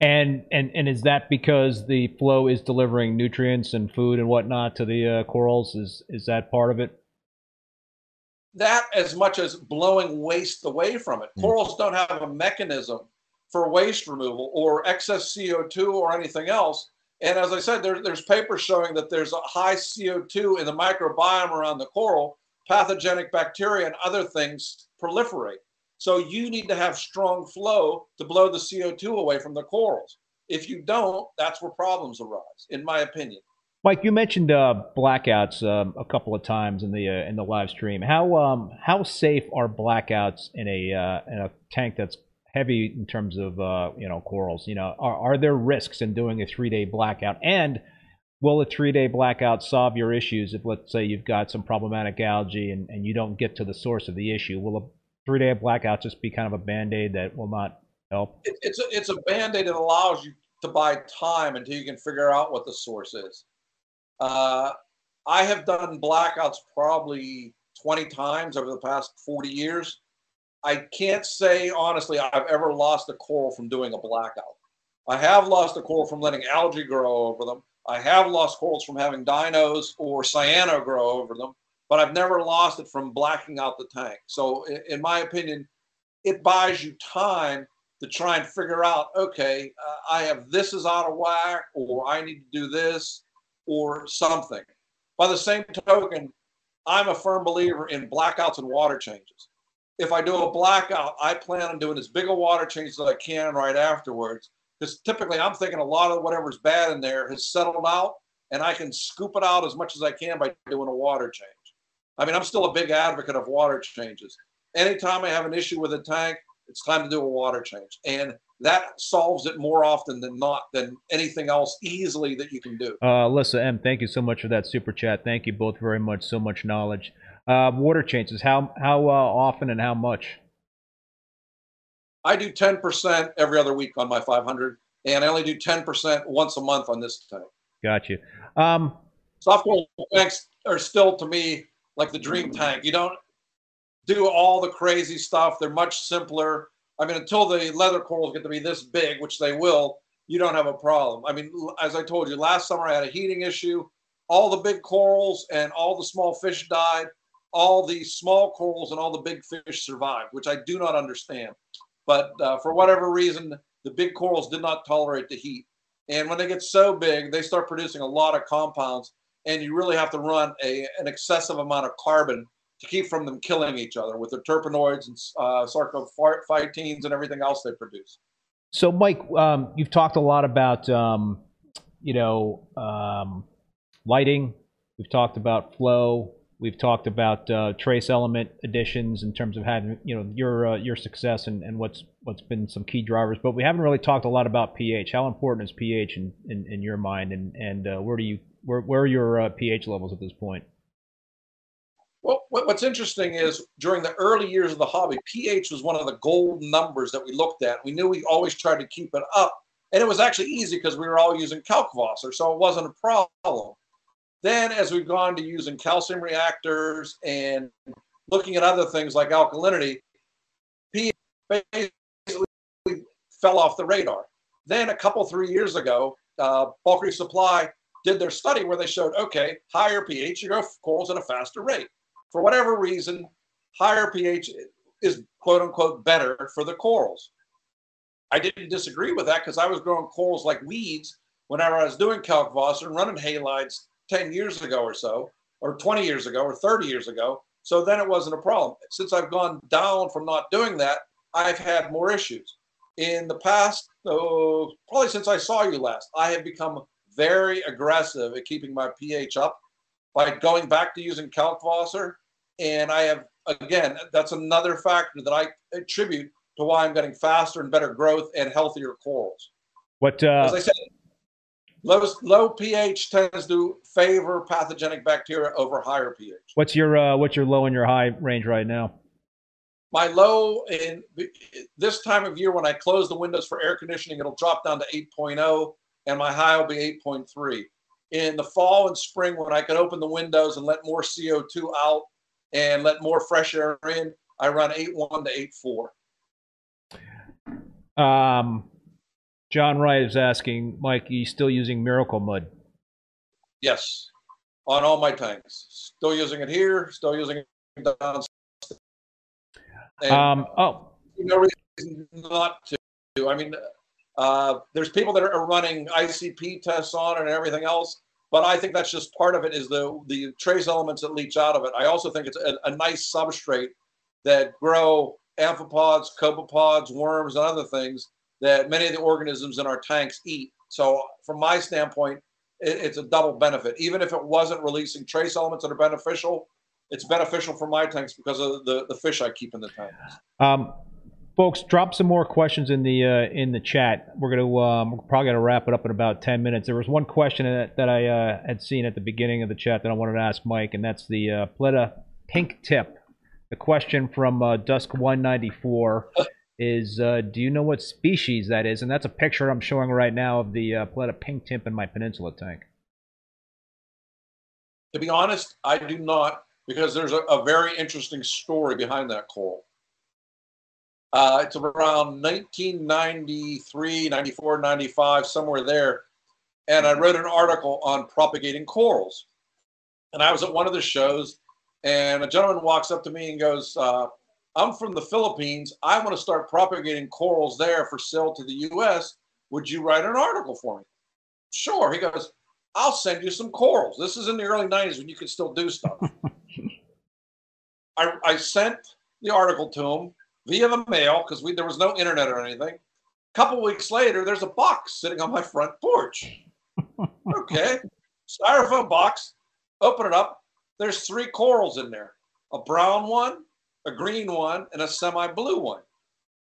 And, and and is that because the flow is delivering nutrients and food and whatnot to the uh, corals? Is, is that part of it? That as much as blowing waste away from it. Mm. Corals don't have a mechanism for waste removal or excess C O two or anything else. And as I said, there, there's papers showing that there's a high C O two in the microbiome around the coral, pathogenic bacteria and other things proliferate. So you need to have strong flow to blow the C O two away from the corals. If you don't, that's where problems arise, in my opinion. Mike, you mentioned uh, blackouts um, a couple of times in the uh, in the live stream. How um, how safe are blackouts in a uh, in a tank that's heavy in terms of uh, you know, corals? You know, are, are there risks in doing a three-day blackout? And will a three-day blackout solve your issues if, let's say, you've got some problematic algae and, and you don't get to the source of the issue? Will a three-day blackout just be kind of a Band-Aid that will not help? It, it's, a, it's a Band-Aid that allows you to buy time until you can figure out what the source is. Uh, I have done blackouts probably twenty times over the past forty years. I can't say, honestly, I've ever lost a coral from doing a blackout. I have lost a coral from letting algae grow over them. I have lost corals from having dinos or cyano grow over them, but I've never lost it from blacking out the tank. So in my opinion, it buys you time to try and figure out, okay, uh, I have, this is out of whack, or I need to do this or something. By the same token, I'm a firm believer in blackouts and water changes. If I do a blackout, I plan on doing as big a water change as I can right afterwards, because typically I'm thinking a lot of whatever's bad in there has settled out, and I can scoop it out as much as I can by doing a water change. I mean, I'm still a big advocate of water changes. Anytime I have an issue with a tank, it's time to do a water change. And that solves it more often than not, than anything else easily that you can do. Uh, Alyssa M., thank you so much for that super chat. Thank you both very much. So much knowledge. Uh, water changes, how how uh, often and how much? I do ten percent every other week on my five hundred, and I only do ten percent once a month on this tank. Got you. Um, Soft coral tanks are still, to me, like the dream tank. You don't do all the crazy stuff. They're much simpler. I mean, until the leather corals get to be this big, which they will, you don't have a problem. I mean, as I told you, last summer I had a heating issue. All the big corals and all the small fish died. All the small corals and all the big fish survived, which I do not understand. But uh, for whatever reason, the big corals did not tolerate the heat. And when they get so big, they start producing a lot of compounds, and you really have to run a, an excessive amount of carbon to keep from them killing each other with their terpenoids and uh, sarcophytines and everything else they produce. So, Mike, um, you've talked a lot about, um, you know, um, lighting. We've talked about flow. We've talked about uh, trace element additions in terms of having, you know, your uh, your success and, and what's what's been some key drivers. But we haven't really talked a lot about pH. How important is pH in, in, in your mind, and and uh, where do you where where are your uh, pH levels at this point? Well, what's interesting is during the early years of the hobby, pH was one of the gold numbers that we looked at. We knew we always tried to keep it up. And it was actually easy because we were all using kalkvosser, so it wasn't a problem. Then as we've gone to using calcium reactors and looking at other things like alkalinity, pH basically fell off the radar. Then a couple, three years ago, uh, Bulk Reef Supply did their study where they showed, okay, higher pH, you grow corals at a faster rate. For whatever reason, higher pH is quote unquote better for the corals. I didn't disagree with that because I was growing corals like weeds whenever I was doing kalkvosser and running halides ten years ago or so, or twenty years ago, or thirty years ago. So then it wasn't a problem. Since I've gone down from not doing that, I've had more issues. In the past, oh, probably since I saw you last, I have become very aggressive at keeping my pH up by going back to using kalkvosser. And I have, again, that's another factor that I attribute to why I'm getting faster and better growth and healthier corals. What, uh... as I said, low, low pH tends to favor pathogenic bacteria over higher pH. What's your uh, what's your low and your high range right now? My low, in this time of year when I close the windows for air conditioning, it'll drop down to eight point oh, and my high will be eight point three. In the fall and spring, when I could open the windows and let more C O two out and let more fresh air in, I run eight point one to eight point four. Um, John Wright is asking, Mike, are you still using Miracle Mud? Yes, on all my tanks. Still using it here, still using it downstairs. And um oh no reason not to. I mean, uh there's people that are running I C P tests on it and everything else, but I think that's just part of it, is the the trace elements that leach out of it. I also think it's a, a nice substrate that grow amphipods, copepods, worms, and other things that many of the organisms in our tanks eat. So from my standpoint, it, it's a double benefit. Even if it wasn't releasing trace elements that are beneficial, it's beneficial for my tanks because of the, the fish I keep in the tanks. Um, folks, drop some more questions in the uh, in the chat. We're going to um, we're probably going to wrap it up in about ten minutes. There was one question that, that I uh, had seen at the beginning of the chat that I wanted to ask Mike, and that's the uh, Paletta Pink Tip. The question from uh, Dusk one ninety-four is, uh, do you know what species that is? And that's a picture I'm showing right now of the uh, Paletta Pink Tip in my Peninsula tank. To be honest, I do not. Because there's a, a very interesting story behind that coral. Uh, it's around nineteen ninety-three, ninety-four, ninety-five, somewhere there. And I wrote an article on propagating corals. And I was at one of the shows, and a gentleman walks up to me and goes, uh, I'm from the Philippines. I want to start propagating corals there for sale to the U S Would you write an article for me? Sure. He goes, I'll send you some corals. This is in the early nineties when you could still do stuff. I, I sent the article to him via the mail because there was no internet or anything. A couple weeks later, there's a box sitting on my front porch. Okay, styrofoam box, open it up. There's three corals in there, a brown one, a green one, and a semi-blue one.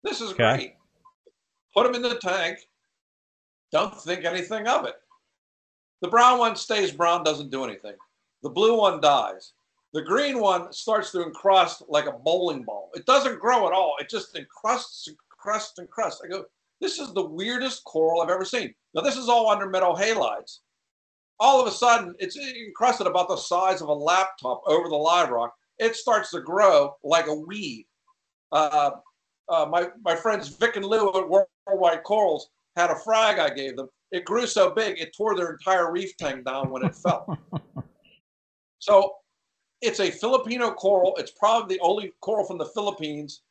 This is okay. Great. Put them in the tank. Don't think anything of it. The brown one stays brown, doesn't do anything. The blue one dies. The green one starts to encrust like a bowling ball. It doesn't grow at all. It just encrusts and crusts and crusts. I go, this is the weirdest coral I've ever seen. Now, this is all under meadow halides. All of a sudden, it's encrusted about the size of a laptop over the live rock. It starts to grow like a weed. Uh, uh, my, my friends Vic and Lou at Worldwide Corals had a frag I gave them. It grew so big, it tore their entire reef tank down when it fell. So it's a Filipino coral. It's probably the only coral from the Philippines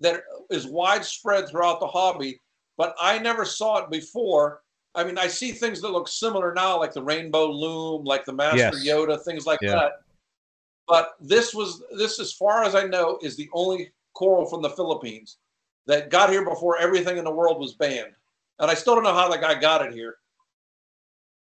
that is widespread throughout the hobby, but I never saw it before. I mean, I see things that look similar now, like the rainbow loom, like the Master yes. Yoda, things like yeah. that. But this was, this, as far as I know, is the only coral from the Philippines that got here before everything in the world was banned. And I still don't know how the guy got it here.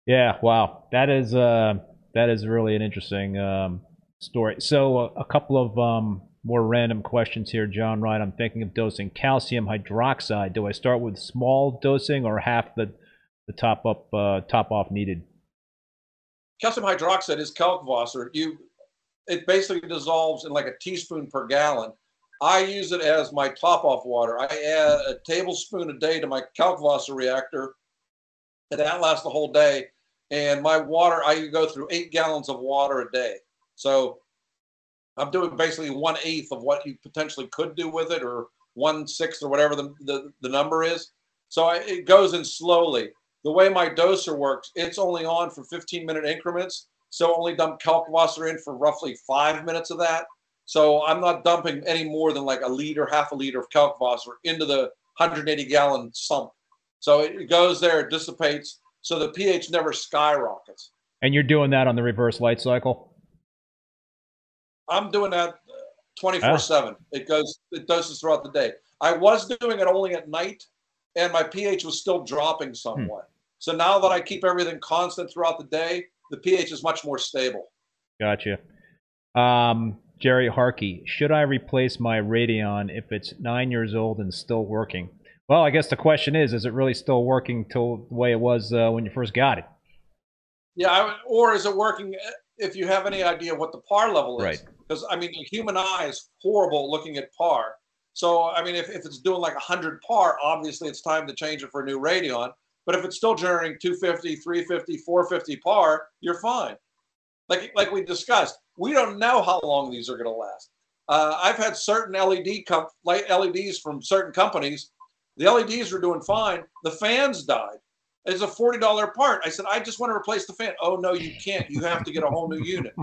Yeah, wow. That is uh, that is really an interesting um, story. So uh, a couple of um, more random questions here, John Wright. I'm thinking of dosing calcium hydroxide. Do I start with small dosing or half the, the top up uh, top off needed? Calcium hydroxide is kalkvosser. You it basically dissolves in like a teaspoon per gallon. I use it as my top-off water. I add a tablespoon a day to my Kalkvasa reactor, and that lasts the whole day. And my water, I go through eight gallons of water a day. So I'm doing basically one-eighth of what you potentially could do with it, or one-sixth, or whatever the, the, the number is. So I, it goes in slowly. The way my doser works, it's only on for fifteen-minute increments, so only dump Kalkvasa in for roughly five minutes of that. So I'm not dumping any more than like a liter, half a liter of Kalkvasa into the one hundred eighty gallon sump. So it goes there, it dissipates, so the pH never skyrockets. And you're doing that on the reverse light cycle? I'm doing that twenty-four seven. Ah. It goes, it doses throughout the day. I was doing it only at night, and my pH was still dropping somewhat. Hmm. So now that I keep everything constant throughout the day, the pH is much more stable. Gotcha. Um, Jerry Harkey, should I replace my Radion if it's nine years old and still working? Well, I guess the question is, is it really still working till the way it was uh, when you first got it? Yeah, I, or is it working if you have any idea what the par level is? Right. Because, I mean, the human eye is horrible looking at par. So, I mean, if, if it's doing like one hundred par, obviously it's time to change it for a new Radion. But if it's still generating two fifty, three fifty, four fifty par, you're fine. Like, like we discussed, we don't know how long these are going to last. Uh, I've had certain L E D comp light L E Ds from certain companies. The L E Ds were doing fine. The fans died. It's a forty dollar part. I said, I just want to replace the fan. Oh, no, you can't. You have to get a whole new unit.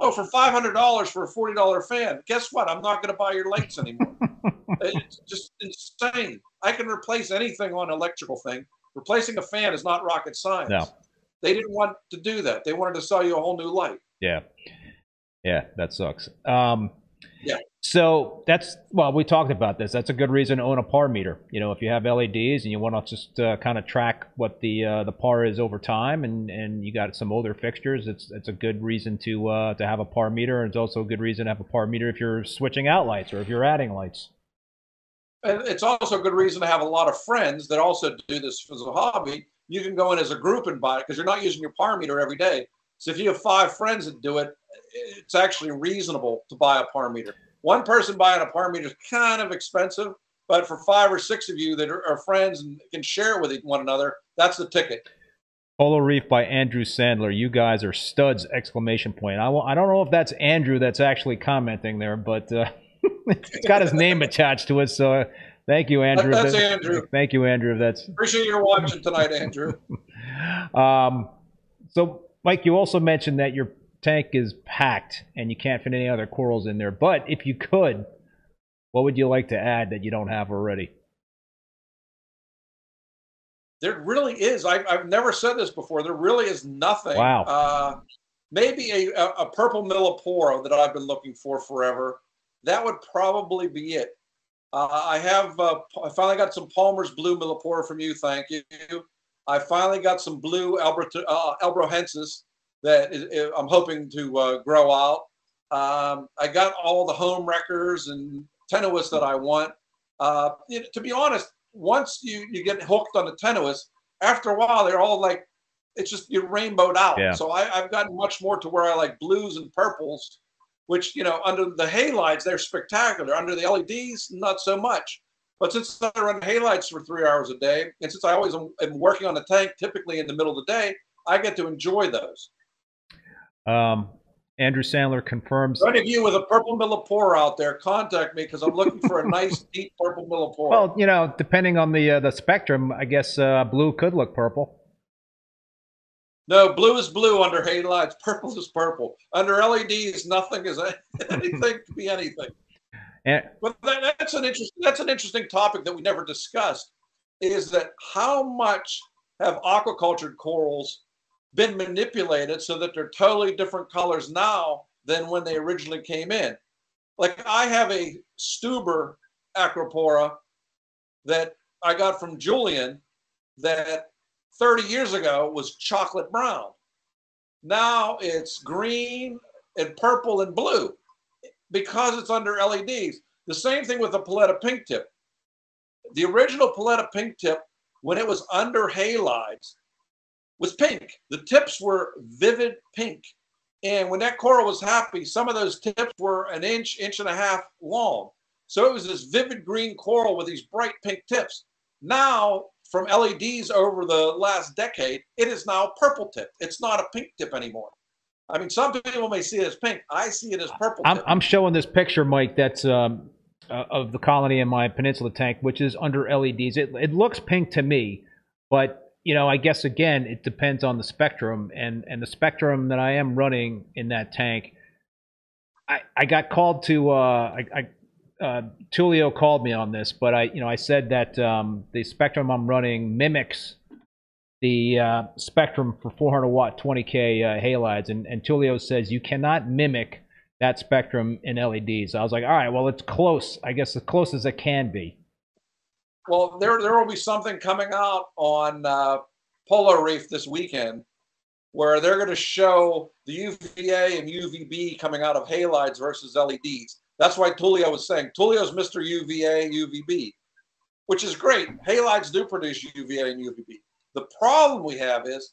Oh, for five hundred dollars for a forty dollar fan, guess what? I'm not going to buy your lights anymore. It's just insane. I can replace anything on an electrical thing. Replacing a fan is not rocket science. No. They didn't want to do that. They wanted to sell you a whole new light. Yeah. Yeah, that sucks. Um, yeah. So that's, well, we talked about this. That's a good reason to own a par meter. You know, if you have L E Ds and you want to just uh, kind of track what the uh, the par is over time, and, and you got some older fixtures, it's it's a good reason to uh, to have a par meter. And it's also a good reason to have a par meter if you're switching out lights or if you're adding lights. And it's also a good reason to have a lot of friends that also do this as a hobby. You can go in as a group and buy it because you're not using your par meter every day. So if you have five friends that do it, it's actually reasonable to buy a par meter. One person buying a par meter is kind of expensive, but for five or six of you that are friends and can share it with one another, that's the ticket. Polar Reef by Andrew Sandler. You guys are studs! Exclamation point. I, will, I don't know if that's Andrew that's actually commenting there, but uh, it's got his name attached to it. So uh, thank you, Andrew. That's that, Andrew. Thank you, Andrew. That's appreciate your watching tonight, Andrew. um, so, Mike, you also mentioned that you're tank is packed and you can't fit any other corals in there, but if you could, what would you like to add that you don't have already? There really is, I, I've never said this before, there really is nothing. Wow. Uh, maybe a, a purple millipora that I've been looking for forever. That would probably be it. Uh, I have, uh, I finally got some Palmer's blue millipora from you, thank you. I finally got some blue Albert, uh, Albrohensis that I'm hoping to uh, grow out. Um, I got all the home wreckers and tenuous that I want. Uh, it, to be honest, once you, you get hooked on the tenuous, after a while, they're all like, it's just, you're rainbowed out. Yeah. So I, I've gotten much more to where I like blues and purples, which, you know, under the halides, they're spectacular. Under the L E Ds, not so much. But since I run halides for three hours a day, and since I always am, am working on the tank, typically in the middle of the day, I get to enjoy those. Um, Andrew Sandler confirms. So any of you with a purple millipora out there, contact me because I'm looking for a nice deep purple millipora. Well, you know, depending on the uh, the spectrum, I guess uh, blue could look purple. No, blue is blue under halides. Purple is purple under L E Ds. Nothing is anything to be anything. And, but that, that's an interesting that's an interesting topic that we never discussed. Is that how much have aquacultured corals been manipulated so that they're totally different colors now than when they originally came in? Like I have a Stuber Acropora that I got from Julian that thirty years ago was chocolate brown. Now it's green and purple and blue because it's under L E Ds. The same thing with the Paletta Pink Tip. The original Paletta Pink Tip, when it was under halides, was pink. The tips were vivid pink. And when that coral was happy, some of those tips were an inch, inch and a half long. So it was this vivid green coral with these bright pink tips. Now, from L E Ds over the last decade, it is now purple tipped. It's not a pink tip anymore. I mean, some people may see it as pink. I see it as purple. I'm, I'm showing this picture, Mike, that's um, uh, of the colony in my peninsula tank, which is under L E Ds. It, it looks pink to me, but, you know, I guess, again, it depends on the spectrum. And, and the spectrum that I am running in that tank, I, I got called to uh, – I, I, Uh, Tulio called me on this, but I, you know, I said that um, the spectrum I'm running mimics the uh, spectrum for four hundred watt twenty K uh, halides, and, and Tulio says you cannot mimic that spectrum in L E Ds. I was like, all right, well, it's close. I guess as close as it can be. Well, there there will be something coming out on uh, Polar Reef this weekend where they're going to show the U V A and U V B coming out of halides versus L E Ds. That's why Tulio was saying Tulio's Mister U V A, U V B, which is great. Halides do produce U V A and U V B. The problem we have is,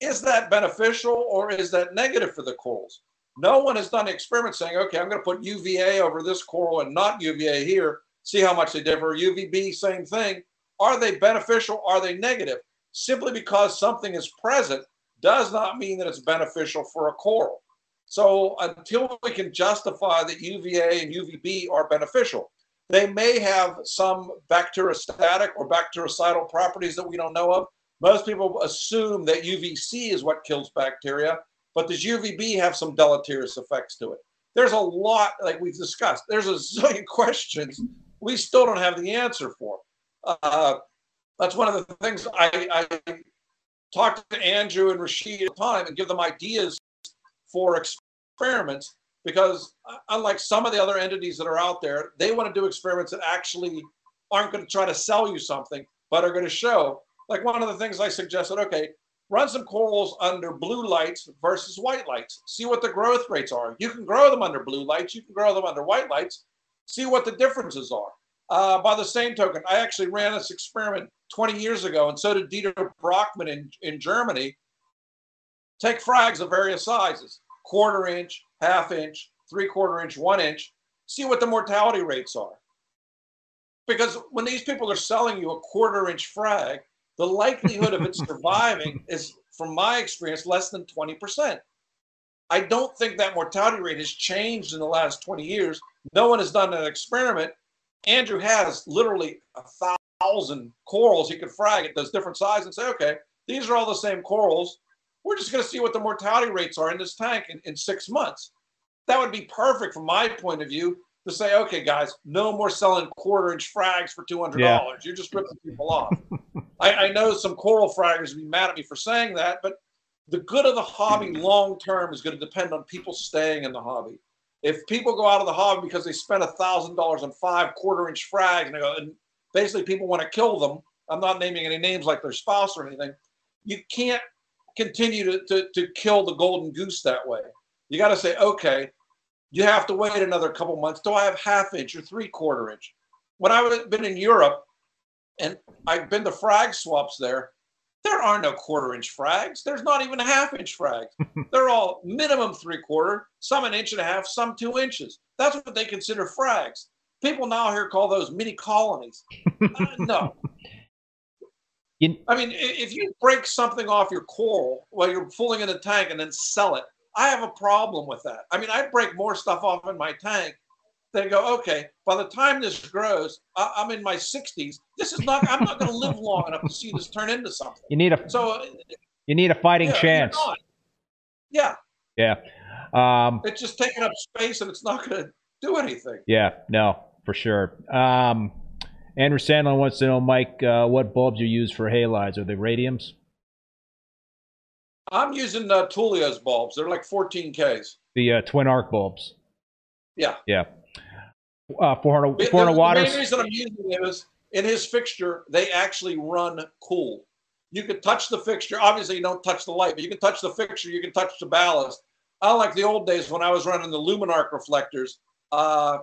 is that beneficial or is that negative for the corals? No one has done the experiment saying, okay, I'm going to put U V A over this coral and not U V A here, see how much they differ. U V B, same thing. Are they beneficial? Are they negative? Simply because something is present does not mean that it's beneficial for a coral. So until we can justify that U V A and U V B are beneficial, they may have some bacteriostatic or bactericidal properties that we don't know of. Most people assume that U V C is what kills bacteria, but does U V B have some deleterious effects to it? There's a lot, like we've discussed, there's a zillion questions we still don't have the answer for. Uh, that's one of the things I, I talk to Andrew and Rashid at the time and give them ideas for experiments, because unlike some of the other entities that are out there, they want to do experiments that actually aren't going to try to sell you something, but are going to show. Like one of the things I suggested, okay, run some corals under blue lights versus white lights. See what the growth rates are. You can grow them under blue lights. You can grow them under white lights. See what the differences are. Uh, by the same token, I actually ran this experiment twenty years ago, and so did Dieter Brockmann in, in Germany. Take frags of various sizes. Quarter inch, half inch, three quarter inch, one inch, see what the mortality rates are. Because when these people are selling you a quarter inch frag, the likelihood of it surviving is, from my experience, less than twenty percent. I don't think that mortality rate has changed in the last twenty years. No one has done an experiment. Andrew has literally a thousand corals he could frag at those different sizes and say, okay, these are all the same corals. We're just going to see what the mortality rates are in this tank in, in six months. That would be perfect from my point of view to say, okay, guys, no more selling quarter-inch frags for two hundred dollars. Yeah. You're just ripping people off. I, I know some coral fraggers would be mad at me for saying that, but the good of the hobby long-term is going to depend on people staying in the hobby. If people go out of the hobby because they spent one thousand dollars on five quarter-inch frags, and, they go, and basically people want to kill them, I'm not naming any names like their spouse or anything, you can't continue to, to, to kill the golden goose that way. You got to say, okay, you have to wait another couple months. Do I have half inch or three quarter inch? When I've been in Europe and I've been to frag swaps there, there are no quarter inch frags. There's not even half inch frags. They're all minimum three quarter, some an inch and a half, some two inches. That's what they consider frags. People now here call those mini colonies. uh, no. I mean, if you break something off your coral while you're fooling in a tank and then sell it, I have a problem with that. I mean, I break more stuff off in my tank than go, okay, by the time this grows, I'm in my sixties. This is not, I'm not going to live long enough to see this turn into something. You need a, so, you need a fighting yeah, chance. Yeah. Yeah. Um, it's just taking up space and it's not going to do anything. Yeah, no, for sure. Um Andrew Sandlin wants to know, Mike, uh, what bulbs you use for halides? Are they radiums? I'm using uh, Tulio's bulbs. They're like fourteen Ks. The uh, twin arc bulbs. Yeah. Yeah. Uh, four hundred, four hundred the, waters. The main reason I'm using it is in his fixture, they actually run cool. You could touch the fixture. Obviously, you don't touch the light, but you can touch the fixture. You can touch the ballast. Unlike the old days when I was running the Luminarc reflectors, uh,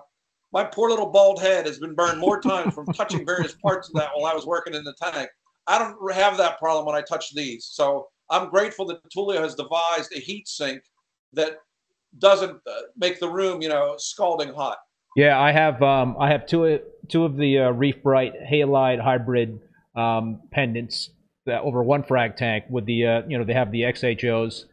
my poor little bald head has been burned more times from touching various parts of that while I was working in the tank. I don't have that problem when I touch these. So I'm grateful that Tulio has devised a heat sink that doesn't make the room, you know, scalding hot. Yeah, I have um, I have two of, two of the uh, Reef Bright halide hybrid um, pendants that over one frag tank with the uh, you know, they have the X H Os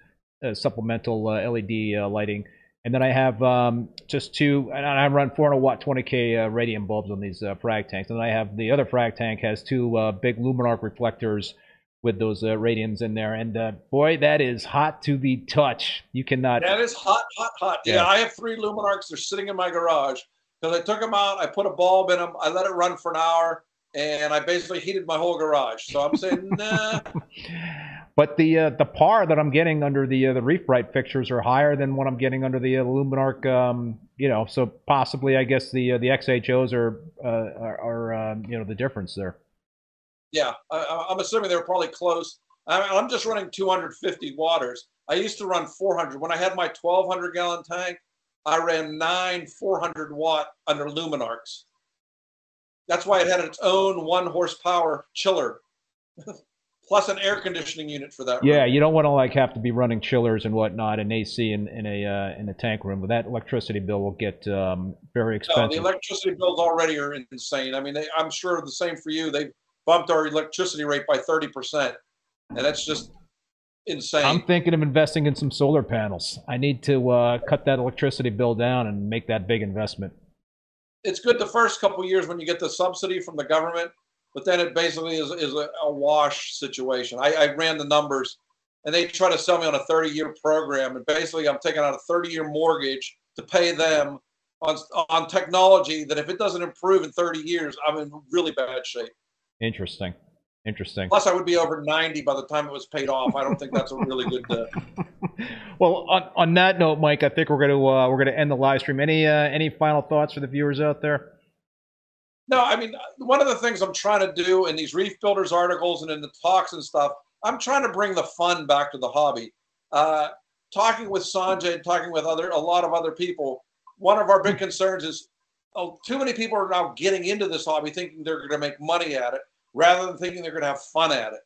uh, supplemental uh, L E D uh, lighting, and then I have um, just two, and I run four hundred watt twenty K uh, radium bulbs on these uh, frag tanks, and then I have the other frag tank has two uh, big Luminarc reflectors with those uh, radiums in there, and uh, boy, that is hot to the touch. You cannot. That is hot, hot, hot. Yeah, yeah, I have three Luminarcs. They're sitting in my garage because I took them out. I put a bulb in them. I let it run for an hour, and I basically heated my whole garage. So I'm saying, nah. But the uh, the par that I'm getting under the uh, the Reef Bright fixtures are higher than what I'm getting under the uh, Luminarc. Um, you know, so possibly, I guess the uh, the X H Os are uh, are, are um, you know, the difference there. Yeah, I, I'm assuming they're probably close. I mean, I'm just running two hundred fifty watters. I used to run four hundred. When I had my twelve hundred gallon tank, I ran nine four hundred watt under Luminarcs. That's why it had its own one horsepower chiller, plus an air conditioning unit for that. Yeah, room. You don't want to like have to be running chillers and whatnot and A C in, in a uh, in a tank room. With that electricity bill will get um, very expensive. No, the electricity bills already are insane. I mean, they, I'm sure the same for you. They bumped our electricity rate by thirty percent, and that's just insane. I'm thinking of investing in some solar panels. I need to uh, cut that electricity bill down and make that big investment. It's good the first couple of years when you get the subsidy from the government, but then it basically is, is a, a wash situation. I, I ran the numbers, and they try to sell me on a thirty year program, and basically I'm taking out a thirty year mortgage to pay them on, on technology that if it doesn't improve in thirty years, I'm in really bad shape. Interesting. Interesting. Plus, I would be over ninety by the time it was paid off. I don't think that's a really good. Uh... Well, on, on that note, Mike, I think we're going to uh, we're going to end the live stream. Any uh, any final thoughts for the viewers out there? No, I mean, one of the things I'm trying to do in these Reef Builders articles and in the talks and stuff, I'm trying to bring the fun back to the hobby. Uh, talking with Sanjay and talking with other a lot of other people, one of our big concerns is. Oh, too many people are now getting into this hobby thinking they're going to make money at it rather than thinking they're going to have fun at it.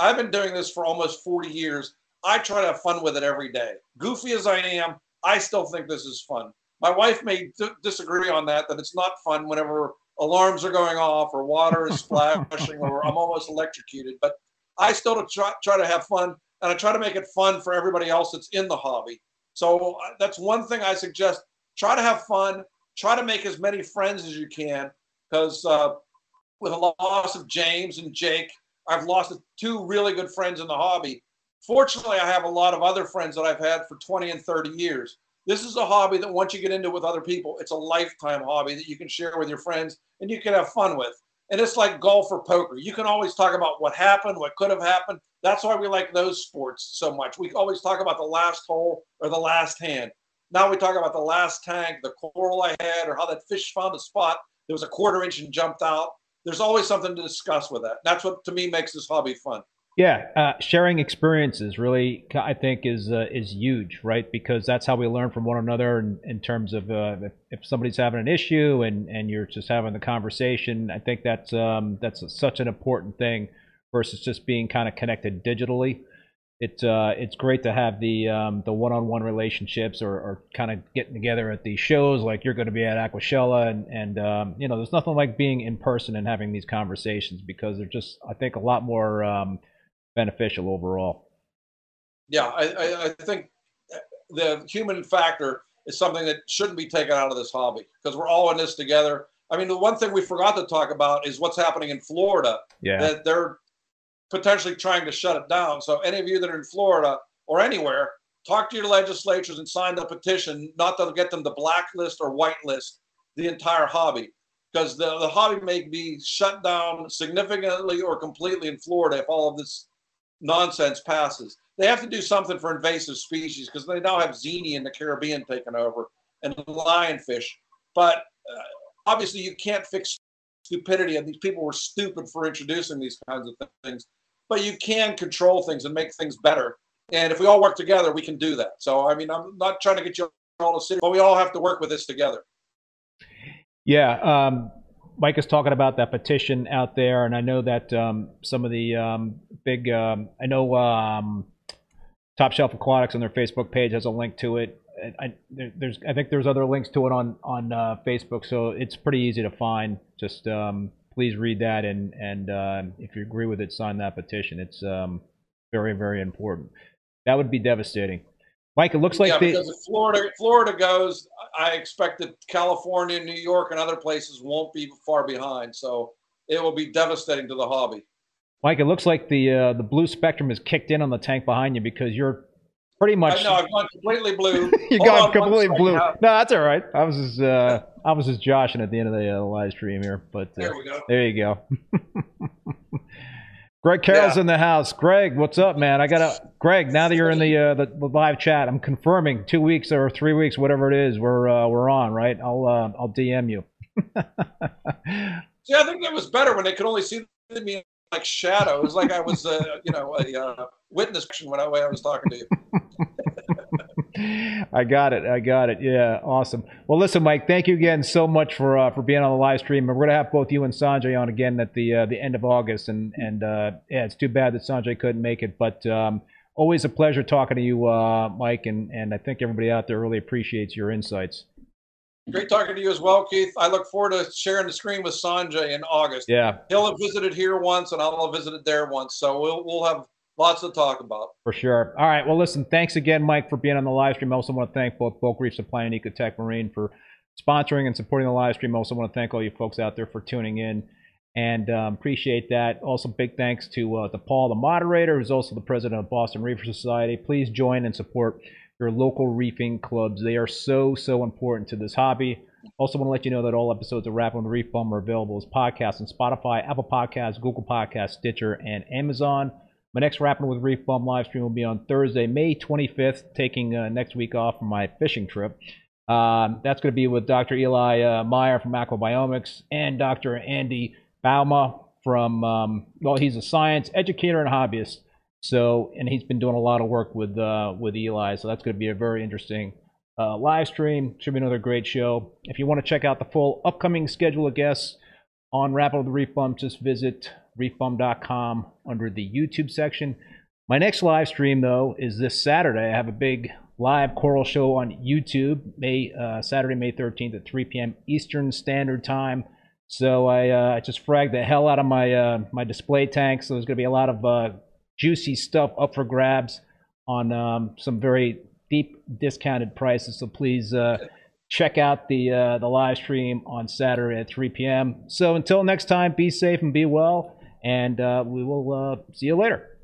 I've been doing this for almost forty years. I try to have fun with it every day. Goofy as I am, I still think this is fun. My wife may disagree on that, that it's not fun whenever alarms are going off or water is splashing or I'm almost electrocuted. But I still try, try to have fun, and I try to make it fun for everybody else that's in the hobby. So that's one thing I suggest. Try to have fun. Try to make as many friends as you can, because uh, with the loss of James and Jake, I've lost two really good friends in the hobby. Fortunately, I have a lot of other friends that I've had for twenty and thirty years. This is a hobby that once you get into it with other people, it's a lifetime hobby that you can share with your friends and you can have fun with. And it's like golf or poker. You can always talk about what happened, what could have happened. That's why we like those sports so much. We always talk about the last hole or the last hand. Now we talk about the last tank, the coral I had, or how that fish found a spot that was a quarter inch and jumped out. There's always something to discuss with that. That's what, to me, makes this hobby fun. Yeah, uh, sharing experiences really, I think, is uh, is huge, right? Because that's how we learn from one another in, in terms of uh, if, if somebody's having an issue and, and you're just having the conversation. I think that's, um, that's a, such an important thing versus just being kind of connected digitally. It's uh, it's great to have the um, the one-on-one relationships, or, or kind of getting together at these shows, like you're going to be at Aquashella, and and um, you know, there's nothing like being in person and having these conversations, because they're just, I think, a lot more um, beneficial overall. Yeah, I, I think the human factor is something that shouldn't be taken out of this hobby, because we're all in this together. I mean, the one thing we forgot to talk about is what's happening in Florida. Yeah, that they're potentially trying to shut it down. So any of you that are in Florida or anywhere, talk to your legislators and sign the petition, not to get them to blacklist or whitelist the entire hobby, because the, the hobby may be shut down significantly or completely in Florida if all of this nonsense passes. They have to do something for invasive species, because they now have ziti in the Caribbean taken over and lionfish. But uh, obviously you can't fix stupidity, and these people were stupid for introducing these kinds of things. But you can control things and make things better. And if we all work together, we can do that. So, I mean, I'm not trying to get you all to sit, but we all have to work with this together. Yeah. Um, Mike is talking about that petition out there. And I know that um, some of the um, big, um, I know um, Top Shelf Aquatics on their Facebook page has a link to it. I, there's, I think there's other links to it on on uh, Facebook, so it's pretty easy to find. Just um, please read that, and and uh, if you agree with it, sign that petition. It's um, very, very important. That would be devastating. Mike, it looks like yeah, the, because if Florida, Florida goes, I expect that California, New York, and other places won't be far behind. So it will be devastating to the hobby. Mike, it looks like the uh, the blue spectrum is kicked in on the tank behind you because you're pretty much. I know I've gone completely blue. you Hold got completely blue. Out. No, that's all right. I was just uh, I was just joshing at the end of the uh, live stream here, but uh, there we go. There you go. Greg Carroll's yeah. in the house. Greg, what's up, man? I gotta, Greg. Now that you're in the, uh, the the live chat, I'm confirming two weeks or three weeks, whatever it is, we're uh, we're on, right? I'll uh, I'll D M you. Yeah, I think that was better when they could only see me like shadow. It was like I was, uh, you know, a uh, witness when I was talking to you. I got it. I got it. Yeah, awesome. Well, listen, Mike, thank you again so much for uh, for being on the live stream. And we're gonna have both you and Sanjay on again at the uh, the end of August. And and uh, yeah, it's too bad that Sanjay couldn't make it, but um, always a pleasure talking to you, uh, Mike. And and I think everybody out there really appreciates your insights. Great talking to you as well, Keith. I look forward to sharing the screen with Sanjay in August. Yeah, he'll have visited here once, and I'll have visited there once. So we'll we'll have lots to talk about. For sure. All right. Well, listen, thanks again, Mike, for being on the live stream. I also want to thank both Bulk Reef Supply and EcoTech Marine for sponsoring and supporting the live stream. I also want to thank all you folks out there for tuning in, and um, appreciate that. Also, big thanks to uh, to Paul, the moderator, who's also the president of Boston Reefer Society. Please join and support your local reefing clubs. They are so, so important to this hobby. Also want to let you know that all episodes of Rapping with the Reef Bum are available as podcasts on Spotify, Apple Podcasts, Google Podcasts, Stitcher, and Amazon. My next Rapping with Reef Bum live stream will be on Thursday, May twenty-fifth, taking uh, next week off from my fishing trip. Um, that's going to be with Doctor Eli uh, Meyer from Aquabiomics and Doctor Andy Bauma from, um, well, he's a science educator and hobbyist. So, and he's been doing a lot of work with uh, with Eli, so that's going to be a very interesting uh, live stream. Should be another great show. If you want to check out the full upcoming schedule of guests on Rapping with the Reef Bum, just visit reef bum dot com under the YouTube section. My next live stream, though, is this Saturday. I have a big live coral show on YouTube, May uh, Saturday, May thirteenth at three p m Eastern Standard Time. So I uh, just fragged the hell out of my uh, my display tank, so there's going to be a lot of uh, juicy stuff up for grabs on um, some very deep discounted prices. So please uh, check out the uh, the live stream on Saturday at three p m So until next time, be safe and be well, and uh, we will uh, see you later.